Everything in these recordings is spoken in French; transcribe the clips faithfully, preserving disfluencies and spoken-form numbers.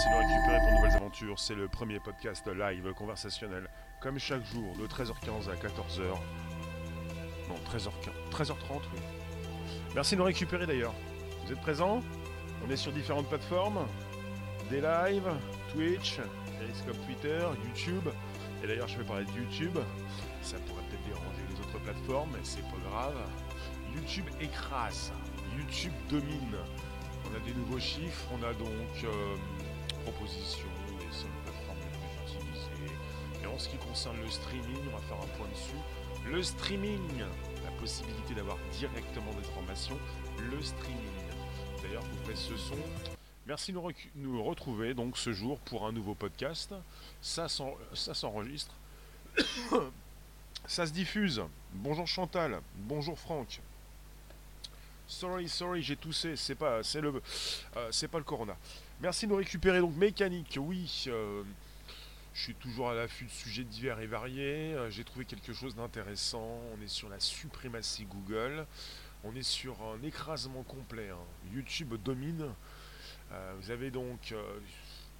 Merci de nous récupérer pour Nouvelles Aventures. C'est le premier podcast live conversationnel, comme chaque jour, de treize heures quinze à quatorze heures. Non, treize heures quinze, treize heures trente, oui. Merci de nous récupérer d'ailleurs. Vous êtes présents? On est sur différentes plateformes, des lives, Twitch, Periscope, Twitter, YouTube. Et d'ailleurs, je vais parler de YouTube. Ça pourrait peut-être déranger les autres plateformes, mais c'est pas grave. YouTube écrase, YouTube domine. On a des nouveaux chiffres, on a donc euh, propositions des seules plateformes les plus utilisées. Et en ce qui concerne le streaming, on va faire un point dessus. Le streaming, la possibilité d'avoir directement des informations, le streaming. D'ailleurs, vous faites ce son. Merci de nous, rec- nous retrouver donc ce jour pour un nouveau podcast. Ça, s'en- ça s'enregistre. Ça se diffuse. Bonjour Chantal. Bonjour Franck. Sorry, sorry, j'ai toussé. C'est pas, c'est le, euh, c'est pas le corona. Merci de nous récupérer. Donc mécanique, oui. Euh, je suis toujours à l'affût de sujets divers et variés. Euh, j'ai trouvé quelque chose d'intéressant. On est sur la suprématie Google. On est sur un écrasement complet, hein. YouTube domine. Euh, vous avez donc euh,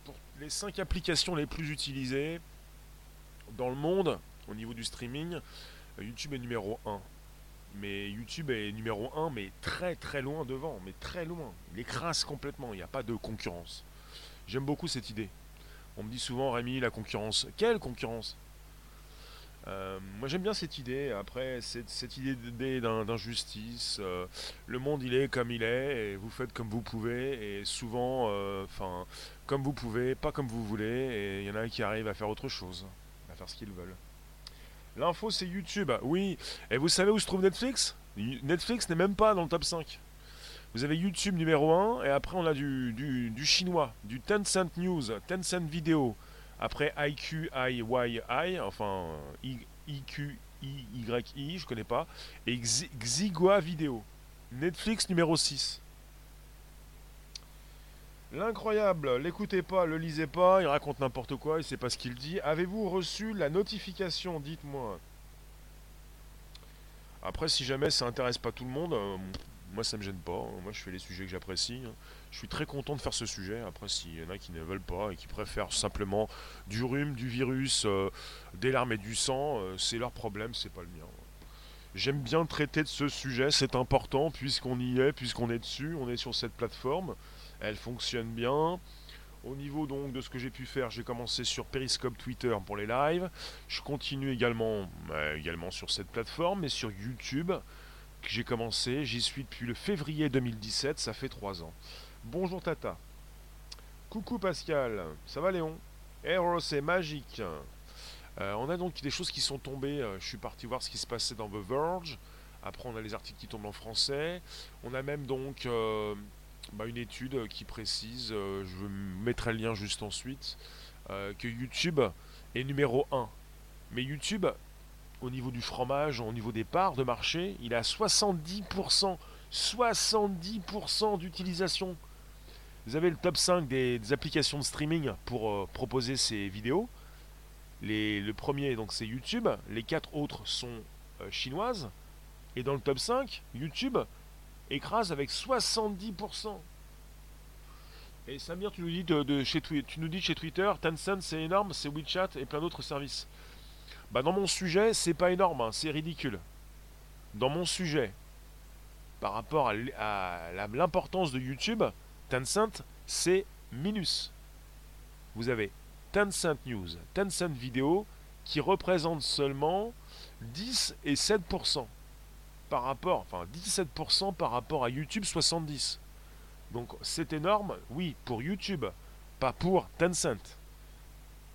pour les cinq applications les plus utilisées dans le monde au niveau du streaming, euh, YouTube est numéro un. Mais YouTube est numéro un, mais très très loin devant, mais très loin. Il écrase complètement, il n'y a pas de concurrence. J'aime beaucoup cette idée. On me dit souvent, Rémi, la concurrence. Quelle concurrence ? Euh, moi j'aime bien cette idée, après cette, cette idée d'injustice, euh, le monde il est comme il est, et vous faites comme vous pouvez, et souvent, enfin, euh, comme vous pouvez, pas comme vous voulez, et il y en a qui arrivent à faire autre chose, à faire ce qu'ils veulent. L'info c'est YouTube, oui, et vous savez où se trouve Netflix ? Netflix n'est même pas dans le top cinq. Vous avez YouTube numéro un, et après on a du, du, du chinois, du Tencent News, Tencent Vidéo. Après I Q I Y I, enfin I Q I Y I, je connais pas, et Xigua Vidéo. Netflix numéro six. L'incroyable, l'écoutez pas, le lisez pas, il raconte n'importe quoi, il sait pas ce qu'il dit. Avez-vous reçu la notification ? Dites-moi. Après, si jamais ça intéresse pas tout le monde, euh, moi ça me gêne pas, moi je fais les sujets que j'apprécie. Je suis très content de faire ce sujet. Après, s'il y en a qui ne veulent pas et qui préfèrent simplement du rhume, du virus, euh, des larmes et du sang, euh, c'est leur problème, c'est pas le mien. J'aime bien traiter de ce sujet, c'est important puisqu'on y est, puisqu'on est dessus, on est sur cette plateforme, elle fonctionne bien. Au niveau donc de ce que j'ai pu faire, j'ai commencé sur Periscope, Twitter pour les lives. Je continue également, euh, également sur cette plateforme et sur YouTube que j'ai commencé. J'y suis depuis le février deux mille dix-sept, ça fait trois ans. Bonjour Tata. Coucou Pascal. Ça va Léon ? Eh oh, c'est magique. Euh, on a donc des choses qui sont tombées. Je suis parti voir ce qui se passait dans The Verge. Après, on a les articles qui tombent en français. On a même donc euh, bah, une étude qui précise, euh, je mettrai le lien juste ensuite, euh, que YouTube est numéro un. Mais YouTube, au niveau du fromage, au niveau des parts de marché, il est à soixante-dix pour cent. soixante-dix pour cent d'utilisation. Vous avez le top cinq des, des applications de streaming pour euh, proposer ces vidéos. Les, le premier, donc, c'est YouTube. Les quatre autres sont euh, chinoises. Et dans le top cinq, YouTube écrase avec soixante-dix pour cent. Et Samir, tu nous dis de, de chez, tu nous dis chez Twitter, Tencent, c'est énorme, c'est WeChat et plein d'autres services. Bah, dans mon sujet, c'est pas énorme, hein, c'est ridicule. Dans mon sujet, par rapport à l'importance de YouTube, Tencent, c'est minus. Vous avez Tencent News, Tencent Vidéo, qui représente seulement dix et sept pour cent par rapport, enfin dix-sept pour cent par rapport à YouTube soixante-dix. Donc c'est énorme, oui, pour YouTube, pas pour Tencent.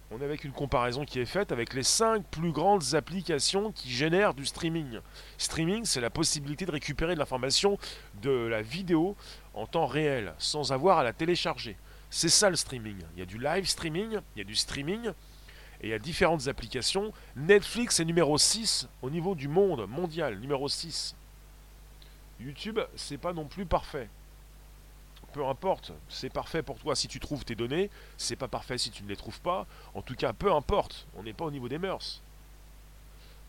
On est avec une comparaison qui est faite avec les cinq plus grandes applications qui génèrent du streaming. Streaming, c'est la possibilité de récupérer de l'information de la vidéo en temps réel, sans avoir à la télécharger. C'est ça le streaming. Il y a du live streaming, il y a du streaming, et il y a différentes applications. Netflix est numéro six au niveau du monde, mondial, numéro six. YouTube, c'est pas non plus parfait. Peu importe, c'est parfait pour toi si tu trouves tes données, c'est pas parfait si tu ne les trouves pas, en tout cas peu importe, on n'est pas au niveau des mœurs.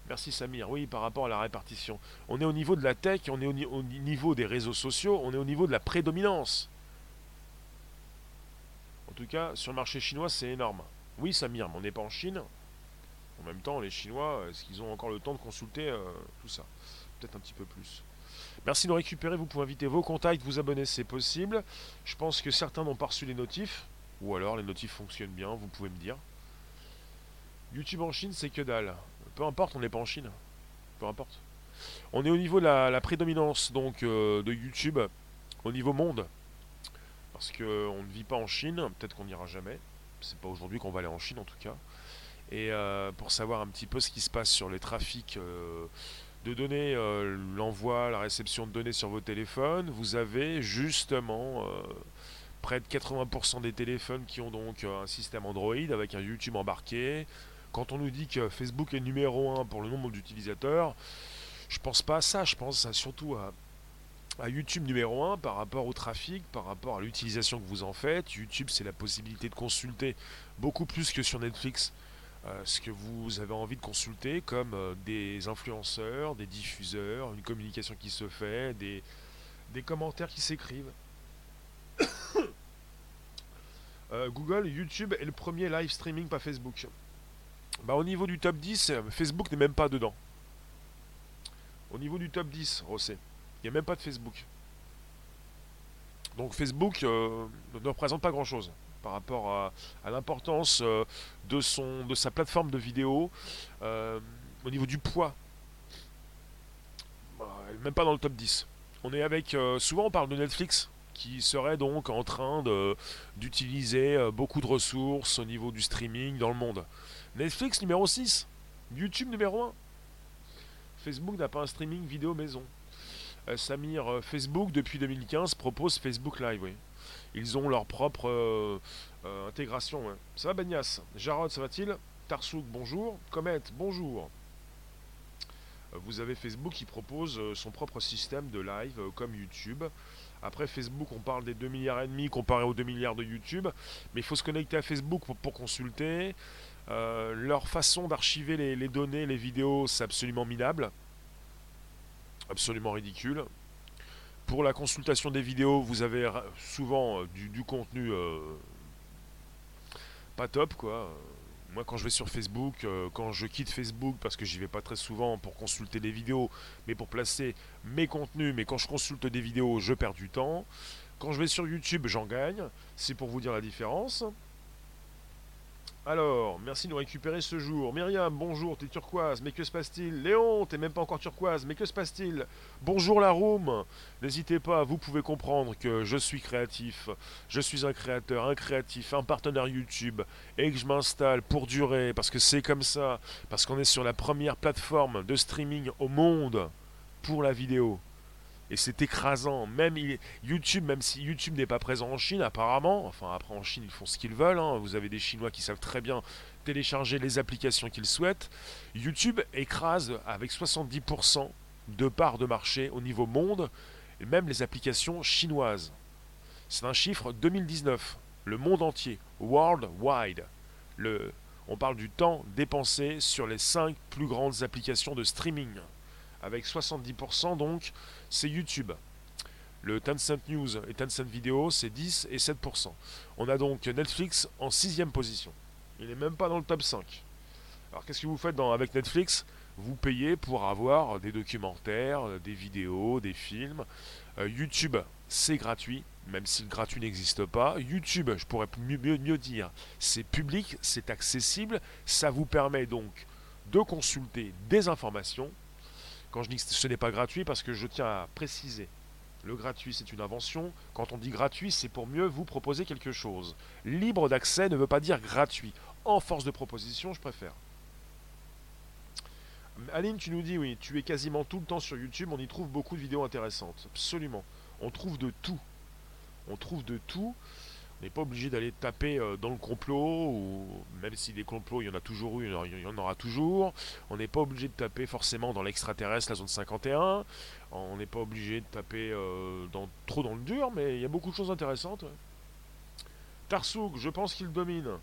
Merci Samir, oui, par rapport à la répartition. On est au niveau de la tech, on est au, ni- au niveau des réseaux sociaux, on est au niveau de la prédominance. En tout cas, sur le marché chinois, c'est énorme. Oui, Samir, mais on n'est pas en Chine. En même temps, les Chinois, est-ce qu'ils ont encore le temps de consulter euh, tout ça? Peut-être un petit peu plus. Merci de nous récupérer. Vous pouvez inviter vos contacts, vous abonner, c'est possible. Je pense que certains n'ont pas reçu les notifs. Ou alors, les notifs fonctionnent bien, vous pouvez me dire. YouTube en Chine, c'est que dalle. Peu importe, on n'est pas en Chine. Peu importe. On est au niveau de la, la prédominance donc euh, de YouTube au niveau monde. Parce qu'on ne vit pas en Chine, peut-être qu'on n'ira jamais. C'est pas aujourd'hui qu'on va aller en Chine en tout cas. Et euh, pour savoir un petit peu ce qui se passe sur les trafics euh, de données, euh, l'envoi, la réception de données sur vos téléphones, vous avez justement euh, près de quatre-vingts pour cent des téléphones qui ont donc un système Android avec un YouTube embarqué. Quand on nous dit que Facebook est numéro un pour le nombre d'utilisateurs, je pense pas à ça, je pense à, surtout à, à YouTube numéro un par rapport au trafic, par rapport à l'utilisation que vous en faites. YouTube, c'est la possibilité de consulter beaucoup plus que sur Netflix euh, ce que vous avez envie de consulter, comme euh, des influenceurs, des diffuseurs, une communication qui se fait, des, des commentaires qui s'écrivent. euh, Google, YouTube est le premier live streaming par Facebook. Bah, au niveau du top dix, Facebook n'est même pas dedans. Au niveau du top dix, Rosset, il n'y a même pas de Facebook. Donc Facebook euh, ne représente pas grand-chose par rapport à, à l'importance euh, de, son, de sa plateforme de vidéo. Euh, au niveau du poids, bah, même pas dans le top dix. On est avec, euh, souvent on parle de Netflix, qui serait donc en train de, d'utiliser beaucoup de ressources au niveau du streaming dans le monde. Netflix numéro six, YouTube numéro un. Facebook n'a pas un streaming vidéo maison. Euh, Samir, euh, Facebook depuis deux mille quinze propose Facebook Live, oui. Ils ont leur propre euh, euh, intégration. Ouais. Ça va Bagnas Jarod, ça va-t-il? Tarsouk, bonjour. Comet, bonjour. Euh, vous avez Facebook qui propose euh, son propre système de live euh, comme YouTube. Après Facebook, on parle des deux milliards et demi comparé aux deux milliards de YouTube. Mais il faut se connecter à Facebook pour, pour consulter. Euh, leur façon d'archiver les, les données, les vidéos, c'est absolument minable. Absolument ridicule. Pour la consultation des vidéos, vous avez souvent euh, du, du contenu euh, pas top, quoi. Moi, quand je vais sur Facebook, euh, quand je quitte Facebook, parce que j'y vais pas très souvent pour consulter des vidéos, mais pour placer mes contenus, mais quand je consulte des vidéos, je perds du temps. Quand je vais sur YouTube, j'en gagne. C'est pour vous dire la différence. Alors, merci de nous récupérer ce jour. Myriam, bonjour, t'es turquoise, mais que se passe-t-il? Léon, t'es même pas encore turquoise, mais que se passe-t-il? Bonjour la room. N'hésitez pas, vous pouvez comprendre que je suis créatif, je suis un créateur, un créatif, un partenaire YouTube, et que je m'installe pour durer, parce que c'est comme ça, parce qu'on est sur la première plateforme de streaming au monde pour la vidéo. Et c'est écrasant, même YouTube, même si YouTube n'est pas présent en Chine apparemment, enfin après en Chine ils font ce qu'ils veulent, hein. Vous avez des Chinois qui savent très bien télécharger les applications qu'ils souhaitent, YouTube écrase avec soixante-dix pour cent de part de marché au niveau monde, et même les applications chinoises. C'est un chiffre deux mille dix-neuf, le monde entier, worldwide. Le, on parle du temps dépensé sur les cinq plus grandes applications de streaming. Avec soixante-dix pour cent donc, c'est YouTube. Le Tencent News et Tencent Vidéo, c'est dix et sept pour cent. On a donc Netflix en sixième position. Il n'est même pas dans le top cinq. Alors qu'est-ce que vous faites dans, avec Netflix? Vous payez pour avoir des documentaires, des vidéos, des films. Euh, YouTube, c'est gratuit, même si le gratuit n'existe pas. YouTube, je pourrais mieux, mieux dire, c'est public, c'est accessible. Ça vous permet donc de consulter des informations. Quand je dis que ce n'est pas gratuit, parce que je tiens à préciser, le gratuit c'est une invention, quand on dit gratuit c'est pour mieux vous proposer quelque chose. Libre d'accès ne veut pas dire gratuit, en force de proposition je préfère. Aline, tu nous dis oui, tu es quasiment tout le temps sur YouTube, on y trouve beaucoup de vidéos intéressantes, absolument. On trouve de tout, on trouve de tout, on n'est pas obligé d'aller taper dans le complot, ou même si des complots il y en a toujours eu, il y en aura toujours. On n'est pas obligé de taper forcément dans l'extraterrestre, la zone cinquante et un. On n'est pas obligé de taper euh, dans, trop dans le dur, mais il y a beaucoup de choses intéressantes. Ouais. Tarsouk, je pense qu'il domine.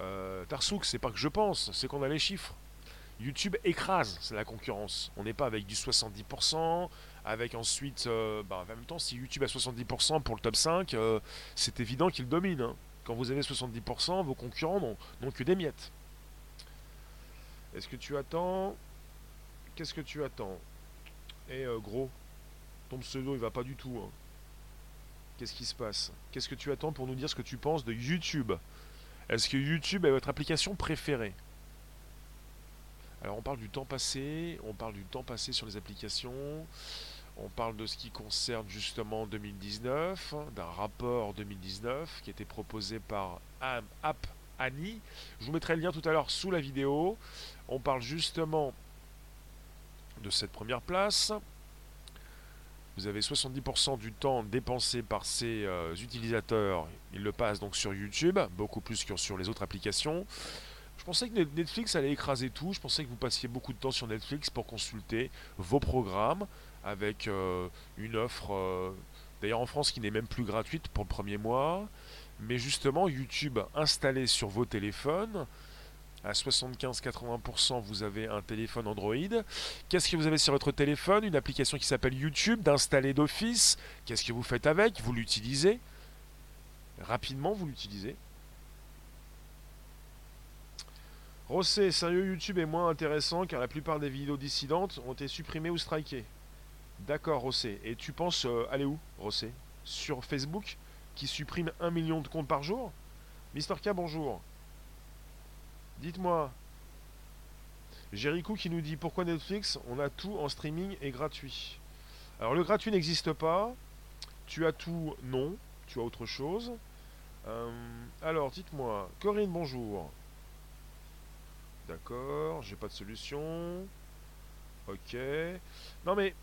Euh, Tarsouk, c'est pas que je pense, c'est qu'on a les chiffres. YouTube écrase, c'est la concurrence. On n'est pas avec du soixante-dix pour cent, avec ensuite... Euh, bah, en même temps, si YouTube a soixante-dix pour cent pour le top cinq, euh, c'est évident qu'il domine. Hein. Quand vous avez soixante-dix pour cent, vos concurrents n'ont que des miettes. Est-ce que tu attends? Qu'est-ce que tu attends? Eh euh, gros, ton pseudo il va pas du tout. Hein. Qu'est-ce qui se passe? Qu'est-ce que tu attends pour nous dire ce que tu penses de YouTube? Est-ce que YouTube est votre application préférée? Alors on parle du temps passé, on parle du temps passé sur les applications, on parle de ce qui concerne justement deux mille dix-neuf, hein, d'un rapport deux mille dix-neuf qui a été proposé par App Annie. Je vous mettrai le lien tout à l'heure sous la vidéo. On parle justement de cette première place. Vous avez soixante-dix pour cent du temps dépensé par ces euh, utilisateurs. Ils le passent donc sur YouTube, beaucoup plus que sur les autres applications. Je pensais que Netflix allait écraser tout. Je pensais que vous passiez beaucoup de temps sur Netflix pour consulter vos programmes avec euh, une offre, euh, d'ailleurs en France, qui n'est même plus gratuite pour le premier mois. Mais justement, YouTube installé sur vos téléphones, à soixante-quinze à quatre-vingts pour cent, vous avez un téléphone Android. Qu'est-ce que vous avez sur votre téléphone? Une application qui s'appelle YouTube, d'installer d'office. Qu'est-ce que vous faites avec? Vous l'utilisez. Rapidement, vous l'utilisez. Rosset, sérieux, YouTube est moins intéressant car la plupart des vidéos dissidentes ont été supprimées ou strikées. D'accord, Rosset. Et tu penses euh, aller où, Rosset? Sur Facebook, qui supprime un million de comptes par jour? Mister K, bonjour. Dites-moi. Jericho qui nous dit pourquoi Netflix, on a tout en streaming et gratuit. Alors le gratuit n'existe pas. Tu as tout, non. Tu as autre chose. Euh, alors, dites-moi. Corinne, bonjour. D'accord, j'ai pas de solution. Ok. Non mais,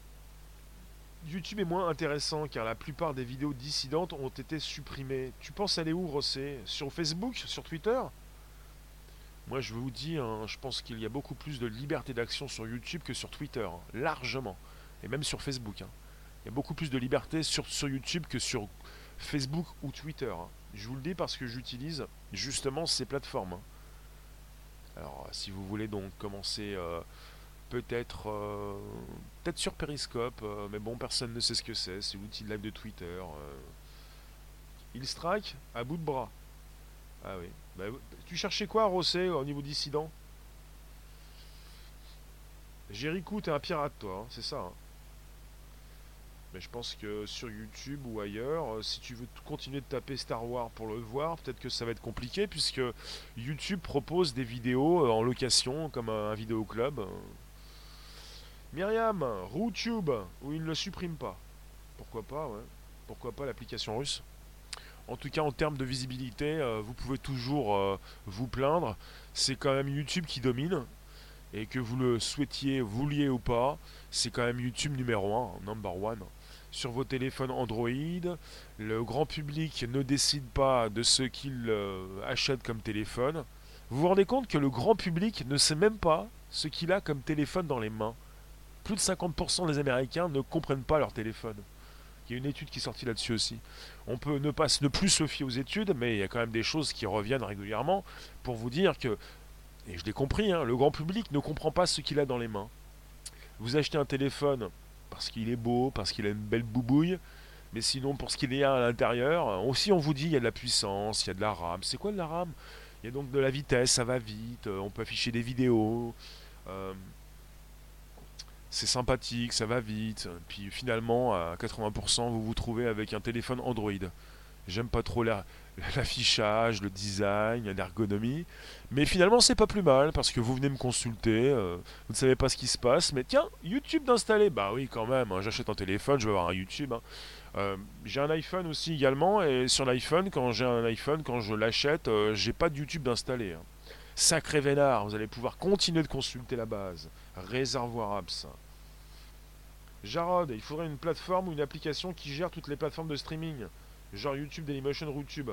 YouTube est moins intéressant car la plupart des vidéos dissidentes ont été supprimées. Tu penses aller où, Rosset? Sur Facebook? Sur Twitter? Moi je vous dis, hein, je pense qu'il y a beaucoup plus de liberté d'action sur YouTube que sur Twitter. Hein, largement. Et même sur Facebook. Hein. Il y a beaucoup plus de liberté sur, sur YouTube que sur Facebook ou Twitter. Hein. Je vous le dis parce que j'utilise justement ces plateformes. Hein. Alors, si vous voulez donc commencer euh, peut-être euh, peut-être sur Periscope, euh, mais bon, personne ne sait ce que c'est, c'est l'outil de live de Twitter. Euh. Il strike à bout de bras. Ah oui. Bah, tu cherchais quoi, Rosset, au niveau dissident? Jericho, t'es un pirate, toi, hein, c'est ça. Hein. Mais je pense que sur YouTube ou ailleurs, si tu veux continuer de taper Star Wars pour le voir, peut-être que ça va être compliqué puisque YouTube propose des vidéos en location comme un vidéoclub. Myriam, Routube, où ils ne le suppriment pas. Pourquoi pas, ouais. Pourquoi pas l'application russe? En tout cas, en termes de visibilité, vous pouvez toujours vous plaindre. C'est quand même YouTube qui domine. Et que vous le souhaitiez, vouliez ou pas, c'est quand même YouTube numéro un, number one. Sur vos téléphones Android, le grand public ne décide pas de ce qu'il euh, achète comme téléphone. Vous vous rendez compte que le grand public ne sait même pas ce qu'il a comme téléphone dans les mains. Plus de cinquante pour cent des Américains ne comprennent pas leur téléphone. Il y a une étude qui est sortie là-dessus aussi. On peut ne, pas, ne plus se fier aux études, mais il y a quand même des choses qui reviennent régulièrement pour vous dire que, et je l'ai compris, hein, le grand public ne comprend pas ce qu'il a dans les mains. Vous achetez un téléphone parce qu'il est beau, parce qu'il a une belle boubouille, mais sinon pour ce qu'il y a à l'intérieur, aussi on vous dit il y a de la puissance, il y a de la RAM. C'est quoi de la RAM? Il y a donc de la vitesse, ça va vite, on peut afficher des vidéos, euh, c'est sympathique, ça va vite. Puis finalement, à quatre-vingts pour cent, vous vous trouvez avec un téléphone Android. J'aime pas trop l'affichage, le design, l'ergonomie. Mais finalement, c'est pas plus mal, parce que vous venez me consulter, euh, vous ne savez pas ce qui se passe. Mais tiens, YouTube d'installer. Bah oui, quand même, hein, j'achète un téléphone, je vais avoir un YouTube. Hein. Euh, j'ai un iPhone aussi également, et sur l'iPhone, quand j'ai un iPhone, quand je l'achète, euh, j'ai pas de YouTube d'installer. Hein. Sacré vénard, vous allez pouvoir continuer de consulter la base. Réservoir Apps. Jarod, il faudrait une plateforme ou une application qui gère toutes les plateformes de streaming. Genre YouTube, Dailymotion, Routube,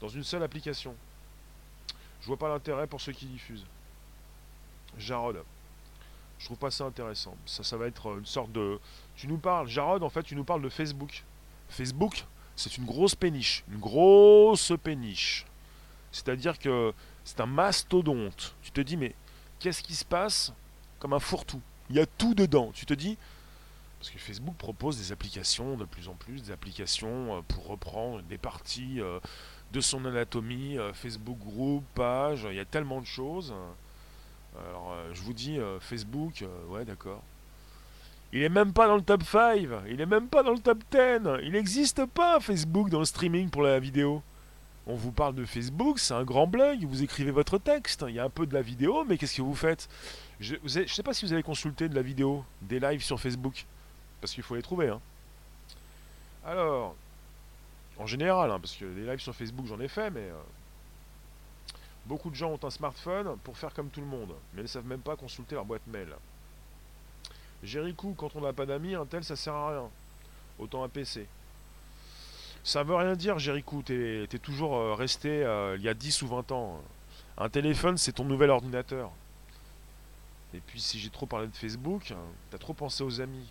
dans une seule application. Je vois pas l'intérêt pour ceux qui diffusent. Jarod, je trouve pas ça intéressant. Ça, ça va être une sorte de... Tu nous parles, Jarod, en fait, tu nous parles de Facebook. Facebook, c'est une grosse péniche. Une grosse péniche. C'est-à-dire que c'est un mastodonte. Tu te dis, mais qu'est-ce qui se passe? Comme un fourre-tout. Il y a tout dedans. Tu te dis... Parce que Facebook propose des applications de plus en plus, des applications pour reprendre des parties de son anatomie, euh, Facebook groupe, page, il y a tellement de choses. Alors euh, je vous dis, euh, Facebook, euh, ouais d'accord. Il est même pas dans le top cinq, il est même pas dans le top dix, il n'existe pas Facebook dans le streaming pour la vidéo. On vous parle de Facebook, c'est un grand blog, vous écrivez votre texte, il y a un peu de la vidéo, mais qu'est-ce que vous faites? Je ne sais pas si vous avez consulté de la vidéo, des lives sur Facebook, parce qu'il faut les trouver. Hein. Alors, en général, hein, parce que des lives sur Facebook j'en ai fait, mais euh, beaucoup de gens ont un smartphone pour faire comme tout le monde, mais ils ne savent même pas consulter leur boîte mail. Jericho, quand on n'a pas d'amis, un tel ça sert à rien. Autant un P C. Ça veut rien dire, Jericho, t'es, t'es toujours euh, resté euh, il y a dix ou vingt ans. Un téléphone, c'est ton nouvel ordinateur. Et puis si j'ai trop parlé de Facebook, t'as trop pensé aux amis.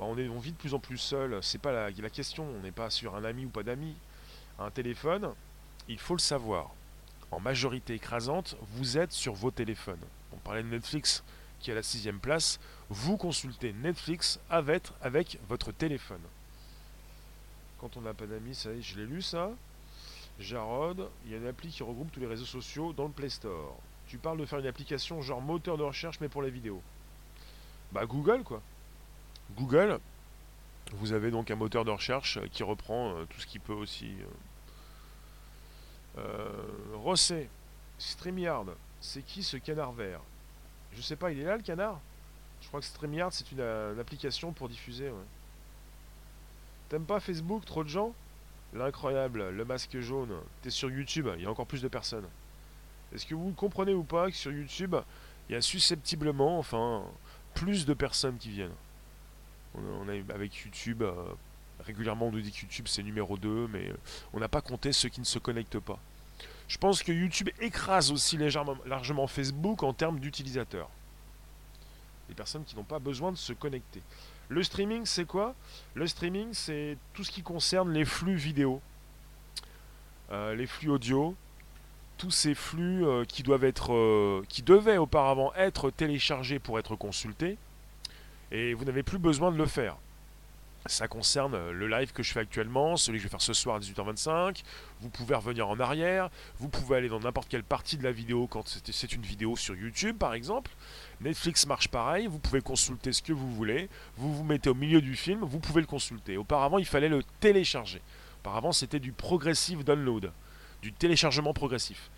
Bah, on, est, on vit de plus en plus seul, c'est pas la, la question, on n'est pas sur un ami ou pas d'amis. Un téléphone, il faut le savoir. En majorité écrasante, vous êtes sur vos téléphones. On parlait de Netflix qui est à la sixième place, vous consultez Netflix avec, avec votre téléphone. Quand on n'a pas d'amis, ça y est, je l'ai lu ça. Jarod, il y a une appli qui regroupe tous les réseaux sociaux dans le Play Store. Tu parles de faire une application genre moteur de recherche mais pour la vidéo. Bah Google quoi. Google, vous avez donc un moteur de recherche qui reprend euh, tout ce qui peut aussi. Euh... Euh, Rosset, StreamYard, c'est qui ce canard vert? Je sais pas, il est là le canard? Je crois que StreamYard c'est une, une application pour diffuser. Ouais. T'aimes pas Facebook, trop de gens? L'incroyable, le masque jaune, t'es sur YouTube, il y a encore plus de personnes. Est-ce que vous comprenez ou pas que sur YouTube, il y a susceptiblement, enfin, plus de personnes qui viennent? On a, avec YouTube, euh, régulièrement on nous dit que YouTube c'est numéro deux, mais on n'a pas compté ceux qui ne se connectent pas. Je pense que YouTube écrase aussi légèrement, largement Facebook en termes d'utilisateurs. Les personnes qui n'ont pas besoin de se connecter. Le streaming, c'est quoi? Le streaming, c'est tout ce qui concerne les flux vidéo, euh, les flux audio, tous ces flux euh, qui doivent être, euh, qui devaient auparavant être téléchargés pour être consultés, et vous n'avez plus besoin de le faire. Ça concerne le live que je fais actuellement, celui que je vais faire ce soir à dix-huit heures vingt-cinq. Vous pouvez revenir en arrière, vous pouvez aller dans n'importe quelle partie de la vidéo quand c'est une vidéo sur YouTube par exemple. Netflix marche pareil, vous pouvez consulter ce que vous voulez, vous vous mettez au milieu du film, vous pouvez le consulter. Auparavant, il fallait le télécharger. Auparavant, c'était du progressive download, du téléchargement progressif.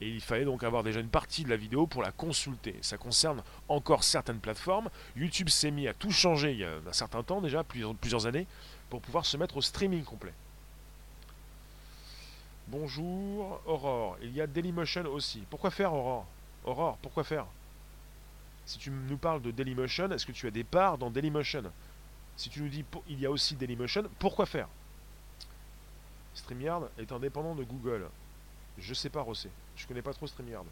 Et il fallait donc avoir déjà une partie de la vidéo pour la consulter. Ça concerne encore certaines plateformes. YouTube s'est mis à tout changer il y a un certain temps déjà, plusieurs années, pour pouvoir se mettre au streaming complet. Bonjour, Aurore. Il y a Dailymotion aussi. Pourquoi faire, Aurore? Aurore, pourquoi faire? Si tu nous parles de Dailymotion, est-ce que tu as des parts dans Dailymotion? Si tu nous dis il y a aussi Dailymotion, pourquoi faire? StreamYard est indépendant de Google. Je sais pas, Rosset. Je connais pas trop StreamYard.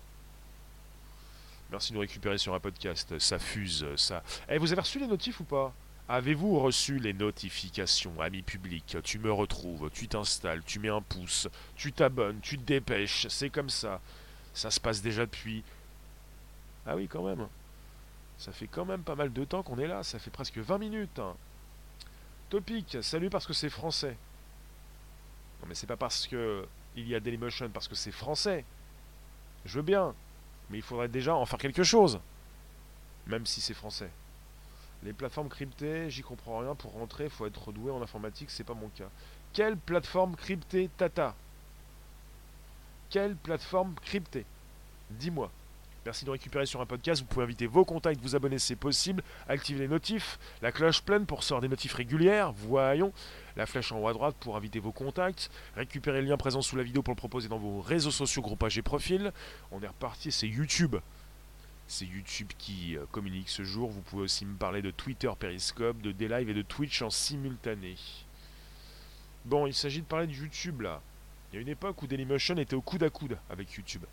Merci de nous récupérer sur un podcast. Ça fuse, ça... Eh, hey, vous avez reçu les notifs ou pas? Avez-vous reçu les notifications, amis publics? Tu me retrouves, tu t'installes, tu mets un pouce, tu t'abonnes, tu te dépêches. C'est comme ça. Ça se passe déjà depuis... Ah oui, quand même. Ça fait quand même pas mal de temps qu'on est là. Ça fait presque vingt minutes. Hein. Topic, salut parce que c'est français. Non mais c'est pas parce que... Il y a Dailymotion parce que c'est français. Je veux bien. Mais il faudrait déjà en faire quelque chose. Même si c'est français. Les plateformes cryptées, j'y comprends rien. Pour rentrer, faut être doué en informatique. C'est pas mon cas. Quelle plateforme cryptée, Tata? Quelle plateforme cryptée? Dis-moi. Merci de récupérer sur un podcast. Vous pouvez inviter vos contacts, vous abonner, c'est possible. Activez les notifs. La cloche pleine pour recevoir des notifs régulières. Voyons. La flèche en haut à droite pour inviter vos contacts. Récupérez le lien présent sous la vidéo pour le proposer dans vos réseaux sociaux, groupages et profils. On est reparti. C'est YouTube. C'est YouTube qui communique ce jour. Vous pouvez aussi me parler de Twitter, Periscope, de Daylive et de Twitch en simultané. Bon, il s'agit de parler de YouTube là. Il y a une époque où Dailymotion était au coude à coude avec YouTube.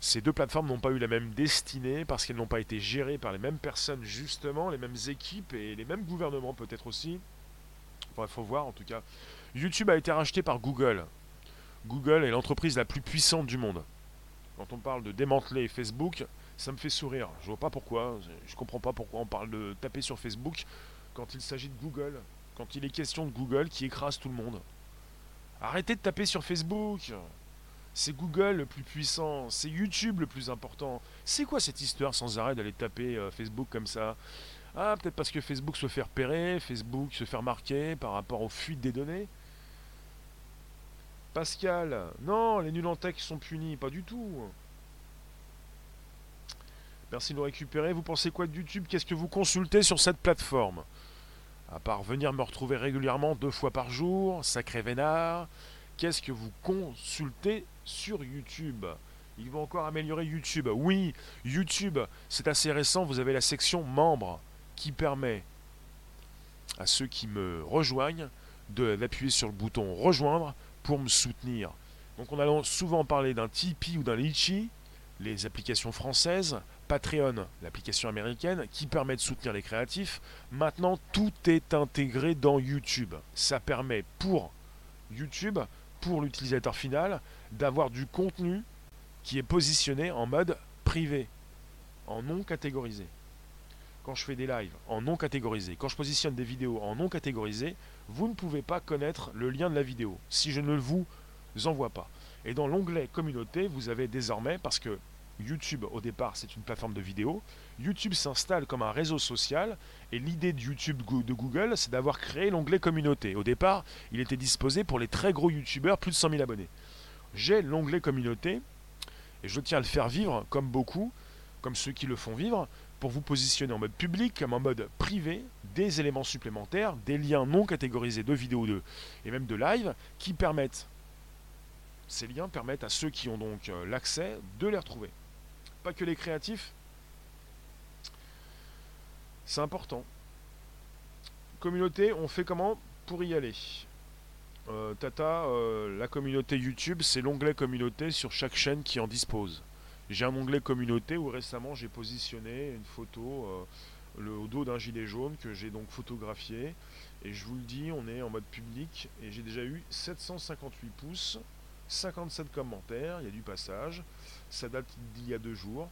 Ces deux plateformes n'ont pas eu la même destinée parce qu'elles n'ont pas été gérées par les mêmes personnes justement, les mêmes équipes et les mêmes gouvernements peut-être aussi. Enfin, faut voir en tout cas. YouTube a été racheté par Google. Google est l'entreprise la plus puissante du monde. Quand on parle de démanteler Facebook, ça me fait sourire. Je vois pas pourquoi, je comprends pas pourquoi on parle de taper sur Facebook quand il s'agit de Google, quand il est question de Google qui écrase tout le monde. Arrêtez de taper sur Facebook. C'est Google le plus puissant, c'est YouTube le plus important. C'est quoi cette histoire sans arrêt d'aller taper euh, Facebook comme ça? Ah, peut-être parce que Facebook se fait repérer, Facebook se fait remarquer par rapport aux fuites des données. Pascal, non, les nuls en tech sont punis, pas du tout. Merci de nous récupérer. Vous pensez quoi de YouTube? Qu'est-ce que vous consultez sur cette plateforme? À part venir me retrouver régulièrement deux fois par jour, sacré vénard. Qu'est-ce que vous consultez sur YouTube? Ils vont encore améliorer YouTube. Oui, YouTube, c'est assez récent. Vous avez la section membres qui permet à ceux qui me rejoignent d'appuyer sur le bouton rejoindre pour me soutenir. Donc on a souvent parlé d'un Tipeee ou d'un Litchi, les applications françaises, Patreon, l'application américaine, qui permet de soutenir les créatifs. Maintenant, tout est intégré dans YouTube. Ça permet pour YouTube, pour l'utilisateur final, d'avoir du contenu qui est positionné en mode privé, en non catégorisé. Quand je fais des lives en non catégorisé, quand je positionne des vidéos en non catégorisé, vous ne pouvez pas connaître le lien de la vidéo si je ne vous envoie pas. Et dans l'onglet communauté, vous avez désormais, parce que YouTube au départ c'est une plateforme de vidéos, YouTube s'installe comme un réseau social et l'idée de YouTube de Google c'est d'avoir créé l'onglet communauté. Au départ, il était disposé pour les très gros youtubeurs plus de cent mille abonnés. J'ai l'onglet communauté et je tiens à le faire vivre comme beaucoup, comme ceux qui le font vivre, pour vous positionner en mode public, comme en mode privé, des éléments supplémentaires, des liens non catégorisés de vidéos deux et même de live qui permettent, ces liens permettent à ceux qui ont donc euh, l'accès de les retrouver. Pas que les créatifs, c'est important. Communauté, on fait comment pour y aller? Euh, Tata, euh, la communauté YouTube, c'est l'onglet communauté sur chaque chaîne qui en dispose. J'ai un onglet communauté où récemment j'ai positionné une photo euh, le, au dos d'un gilet jaune que j'ai donc photographié. Et je vous le dis, on est en mode public et j'ai déjà eu sept cent cinquante-huit pouces, cinquante-sept commentaires, il y a du passage. Ça date d'il y a deux jours.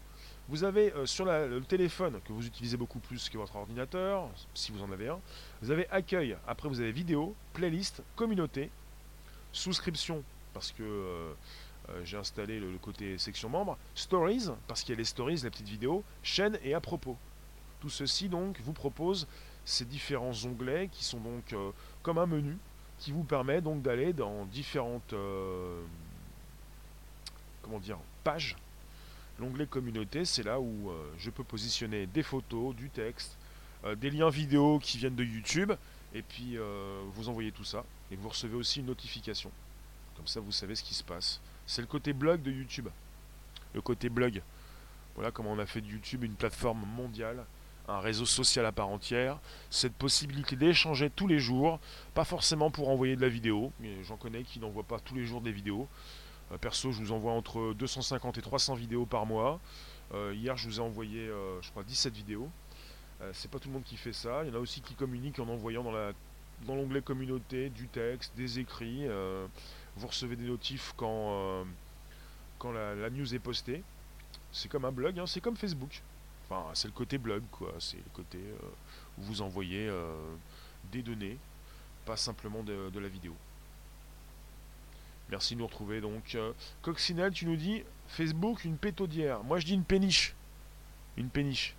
Vous avez euh, sur la, le téléphone, que vous utilisez beaucoup plus que votre ordinateur, si vous en avez un, vous avez accueil, après vous avez vidéo, playlist, communauté, souscription, parce que euh, euh, j'ai installé le, le côté section membres, stories, parce qu'il y a les stories, la petite vidéo, chaîne et à propos. Tout ceci donc vous propose ces différents onglets qui sont donc euh, comme un menu, qui vous permet donc d'aller dans différentes euh, comment dire, pages. L'onglet communauté, c'est là où euh, je peux positionner des photos, du texte, euh, des liens vidéo qui viennent de YouTube, et puis euh, vous envoyez tout ça, et vous recevez aussi une notification. Comme ça, vous savez ce qui se passe. C'est le côté blog de YouTube. Le côté blog. Voilà comment on a fait de YouTube une plateforme mondiale, un réseau social à part entière. Cette possibilité d'échanger tous les jours, pas forcément pour envoyer de la vidéo, mais j'en connais qui n'envoient pas tous les jours des vidéos. Perso, je vous envoie entre deux cent cinquante et trois cents vidéos par mois. Euh, hier, je vous ai envoyé, euh, je crois, dix-sept vidéos. Euh, c'est pas tout le monde qui fait ça. Il y en a aussi qui communiquent en envoyant dans la, dans l'onglet communauté du texte, des écrits. Euh, vous recevez des notifs quand, euh, quand la, la news est postée. C'est comme un blog, hein, c'est comme Facebook. Enfin, c'est le côté blog, quoi. C'est le côté euh, où vous envoyez euh, des données, pas simplement de, de la vidéo. Merci de nous retrouver. Donc, euh, Coccinelle, tu nous dis Facebook, une pétaudière. Moi, je dis une péniche. Une péniche.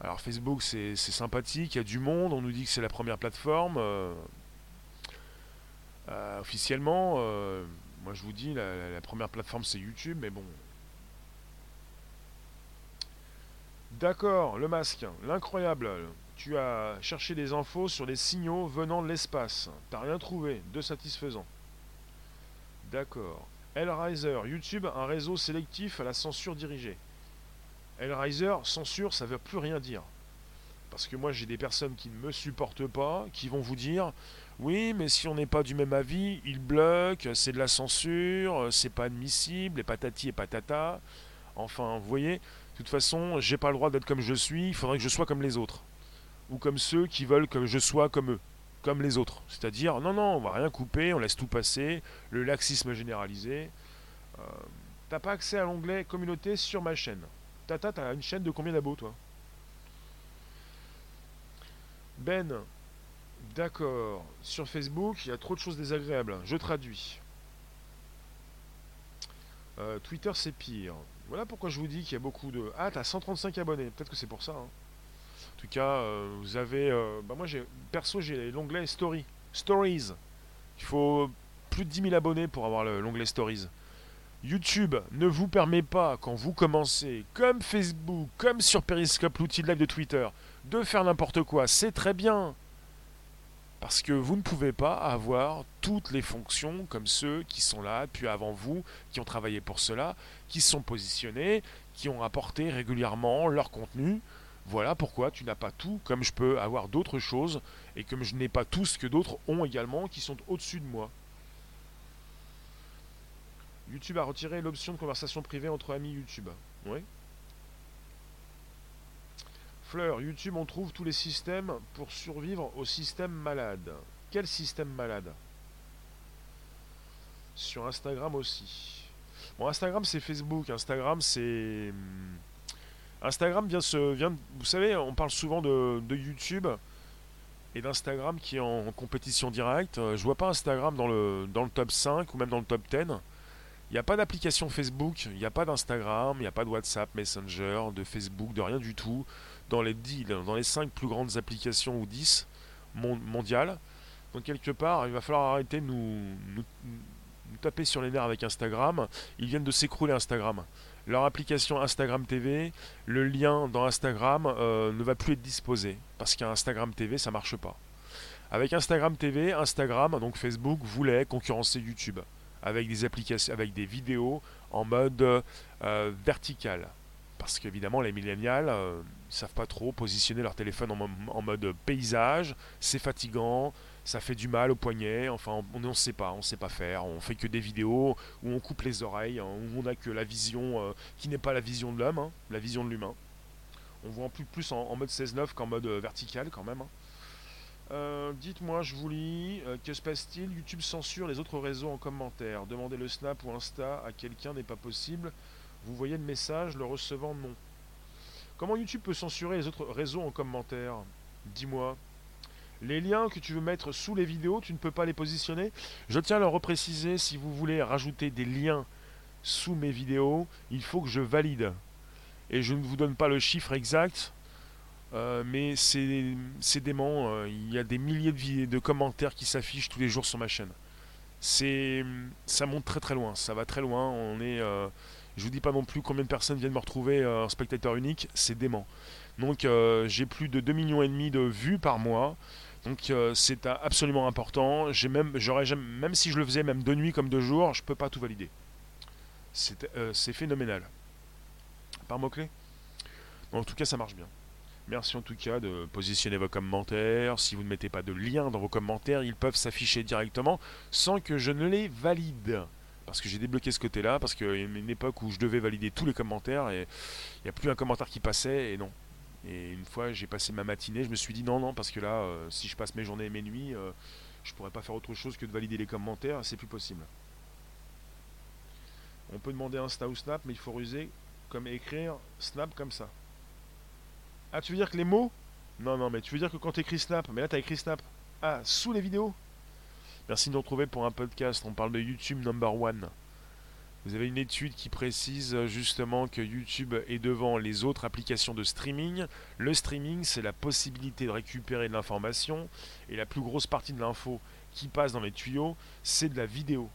Alors, Facebook, c'est sympathique. Il y a du monde. On nous dit que c'est la première plateforme. Euh, euh, officiellement, euh, moi, je vous dis, la, la première plateforme, c'est YouTube. Mais bon. D'accord, le masque. L'incroyable. Tu as cherché des infos sur les signaux venant de l'espace. T'as rien trouvé de satisfaisant. D'accord. Hellraiser, YouTube, un réseau sélectif à la censure dirigée. Hellraiser, censure, ça ne veut plus rien dire. Parce que moi, j'ai des personnes qui ne me supportent pas, qui vont vous dire « Oui, mais si on n'est pas du même avis, ils bloquent, c'est de la censure, c'est pas admissible, et patati et patata. » Enfin, vous voyez, de toute façon, j'ai pas le droit d'être comme je suis, il faudrait que je sois comme les autres. Ou comme ceux qui veulent que je sois comme eux. Comme les autres, c'est-à-dire non, non, on va rien couper, on laisse tout passer, le laxisme généralisé. Euh, t'as pas accès à l'onglet communauté sur ma chaîne. Tata, t'as une chaîne de combien d'abos, toi? Ben, D'accord. Sur Facebook, il y a trop de choses désagréables. Je traduis. Euh, Twitter, c'est pire. Voilà pourquoi je vous dis qu'il y a beaucoup de... Ah, t'as cent trente-cinq abonnés. Peut-être que c'est pour ça. Hein. En tout cas, euh, vous avez... Euh... Bah moi, j'ai perso, j'ai l'onglet Story. Stories. Il faut plus de dix mille abonnés pour avoir l'onglet Stories. YouTube ne vous permet pas, quand vous commencez, comme Facebook, comme sur Periscope, l'outil de live de Twitter, de faire n'importe quoi. C'est très bien. Parce que vous ne pouvez pas avoir toutes les fonctions comme ceux qui sont là, puis avant vous, qui ont travaillé pour cela, qui sont positionnés, qui ont apporté régulièrement leur contenu. Voilà pourquoi tu n'as pas tout, comme je peux avoir d'autres choses, et comme je n'ai pas tout ce que d'autres ont également, qui sont au-dessus de moi. YouTube a retiré l'option de conversation privée entre amis YouTube. Oui. Fleur, YouTube, on trouve tous les systèmes pour survivre au système malade. Quel système malade? Sur Instagram aussi. Bon, Instagram, c'est Facebook. Instagram, c'est... Instagram vient se... Vient... Vous savez, on parle souvent de, de YouTube et d'Instagram qui est en, en compétition directe. Je vois pas Instagram dans le, dans le top cinq ou même dans le top dix. Il n'y a pas d'application Facebook, il n'y a pas d'Instagram, il n'y a pas de WhatsApp, Messenger, de Facebook, de rien du tout. Dans les, dix, dans les cinq plus grandes applications ou dix mondiales. Donc quelque part, il va falloir arrêter de nous, nous, nous taper sur les nerfs avec Instagram. Ils viennent de s'écrouler Instagram. Leur application Instagram T V, le lien dans Instagram euh, ne va plus être disposé. Parce qu'un Instagram T V, ça ne marche pas. Avec Instagram T V, Instagram, donc Facebook, voulait concurrencer YouTube. Avec des applications, avec des vidéos en mode euh, vertical. Parce qu'évidemment, les millénials euh, ne savent pas trop positionner leur téléphone en, en mode paysage. C'est fatigant, ça fait du mal au poignet. Enfin, on ne sait pas, on ne sait pas faire. On fait que des vidéos où on coupe les oreilles, hein, où on n'a que la vision euh, qui n'est pas la vision de l'homme, hein, la vision de l'humain. On voit en plus, plus en, en mode seize neuf qu'en mode vertical quand même. Hein. Euh, dites-moi, je vous lis, euh, que se passe-t-il? YouTube censure les autres réseaux en commentaire. Demander le Snap ou Insta à quelqu'un n'est pas possible. Vous voyez le message, le recevant non. Comment YouTube peut censurer les autres réseaux en commentaire? Dis-moi. Les liens que tu veux mettre sous les vidéos, tu ne peux pas les positionner? Je tiens à leur repréciser, si vous voulez rajouter des liens sous mes vidéos, il faut que je valide. Et je ne vous donne pas le chiffre exact. Euh, mais c'est dément, euh, il y a des milliers de, de commentaires qui s'affichent tous les jours sur ma chaîne. C'est, ça monte très très loin, ça va très loin. On est, euh, je vous dis pas non plus combien de personnes viennent me retrouver euh, en spectateur unique, c'est dément. Donc euh, j'ai plus de deux millions et demi de vues par mois, donc euh, c'est absolument important. J'ai même, j'aurais jamais, même si je le faisais même de nuit comme de jour, je peux pas tout valider. C'est euh, phénoménal. Par mot-clé. En tout cas, ça marche bien. Merci en tout cas de positionner vos commentaires. Si vous ne mettez pas de lien dans vos commentaires, ils peuvent s'afficher directement sans que je ne les valide. Parce que j'ai débloqué ce côté-là, parce qu'il y a une époque où je devais valider tous les commentaires et il n'y a plus un commentaire qui passait et non. Et une fois, j'ai passé ma matinée, je me suis dit non, non, parce que là, euh, si je passe mes journées et mes nuits, euh, je ne pourrais pas faire autre chose que de valider les commentaires, c'est plus possible. On peut demander Insta ou Snap, mais il faut ruser comme écrire Snap comme ça. Ah, tu veux dire que les mots? Non, non, mais tu veux dire que quand t'écris Snap, mais là t'as écrit Snap. Ah, sous les vidéos? Merci de nous retrouver pour un podcast, on parle de YouTube number one. Vous avez une étude qui précise justement que YouTube est devant les autres applications de streaming. Le streaming, c'est la possibilité de récupérer de l'information, et la plus grosse partie de l'info qui passe dans les tuyaux, c'est de la vidéo.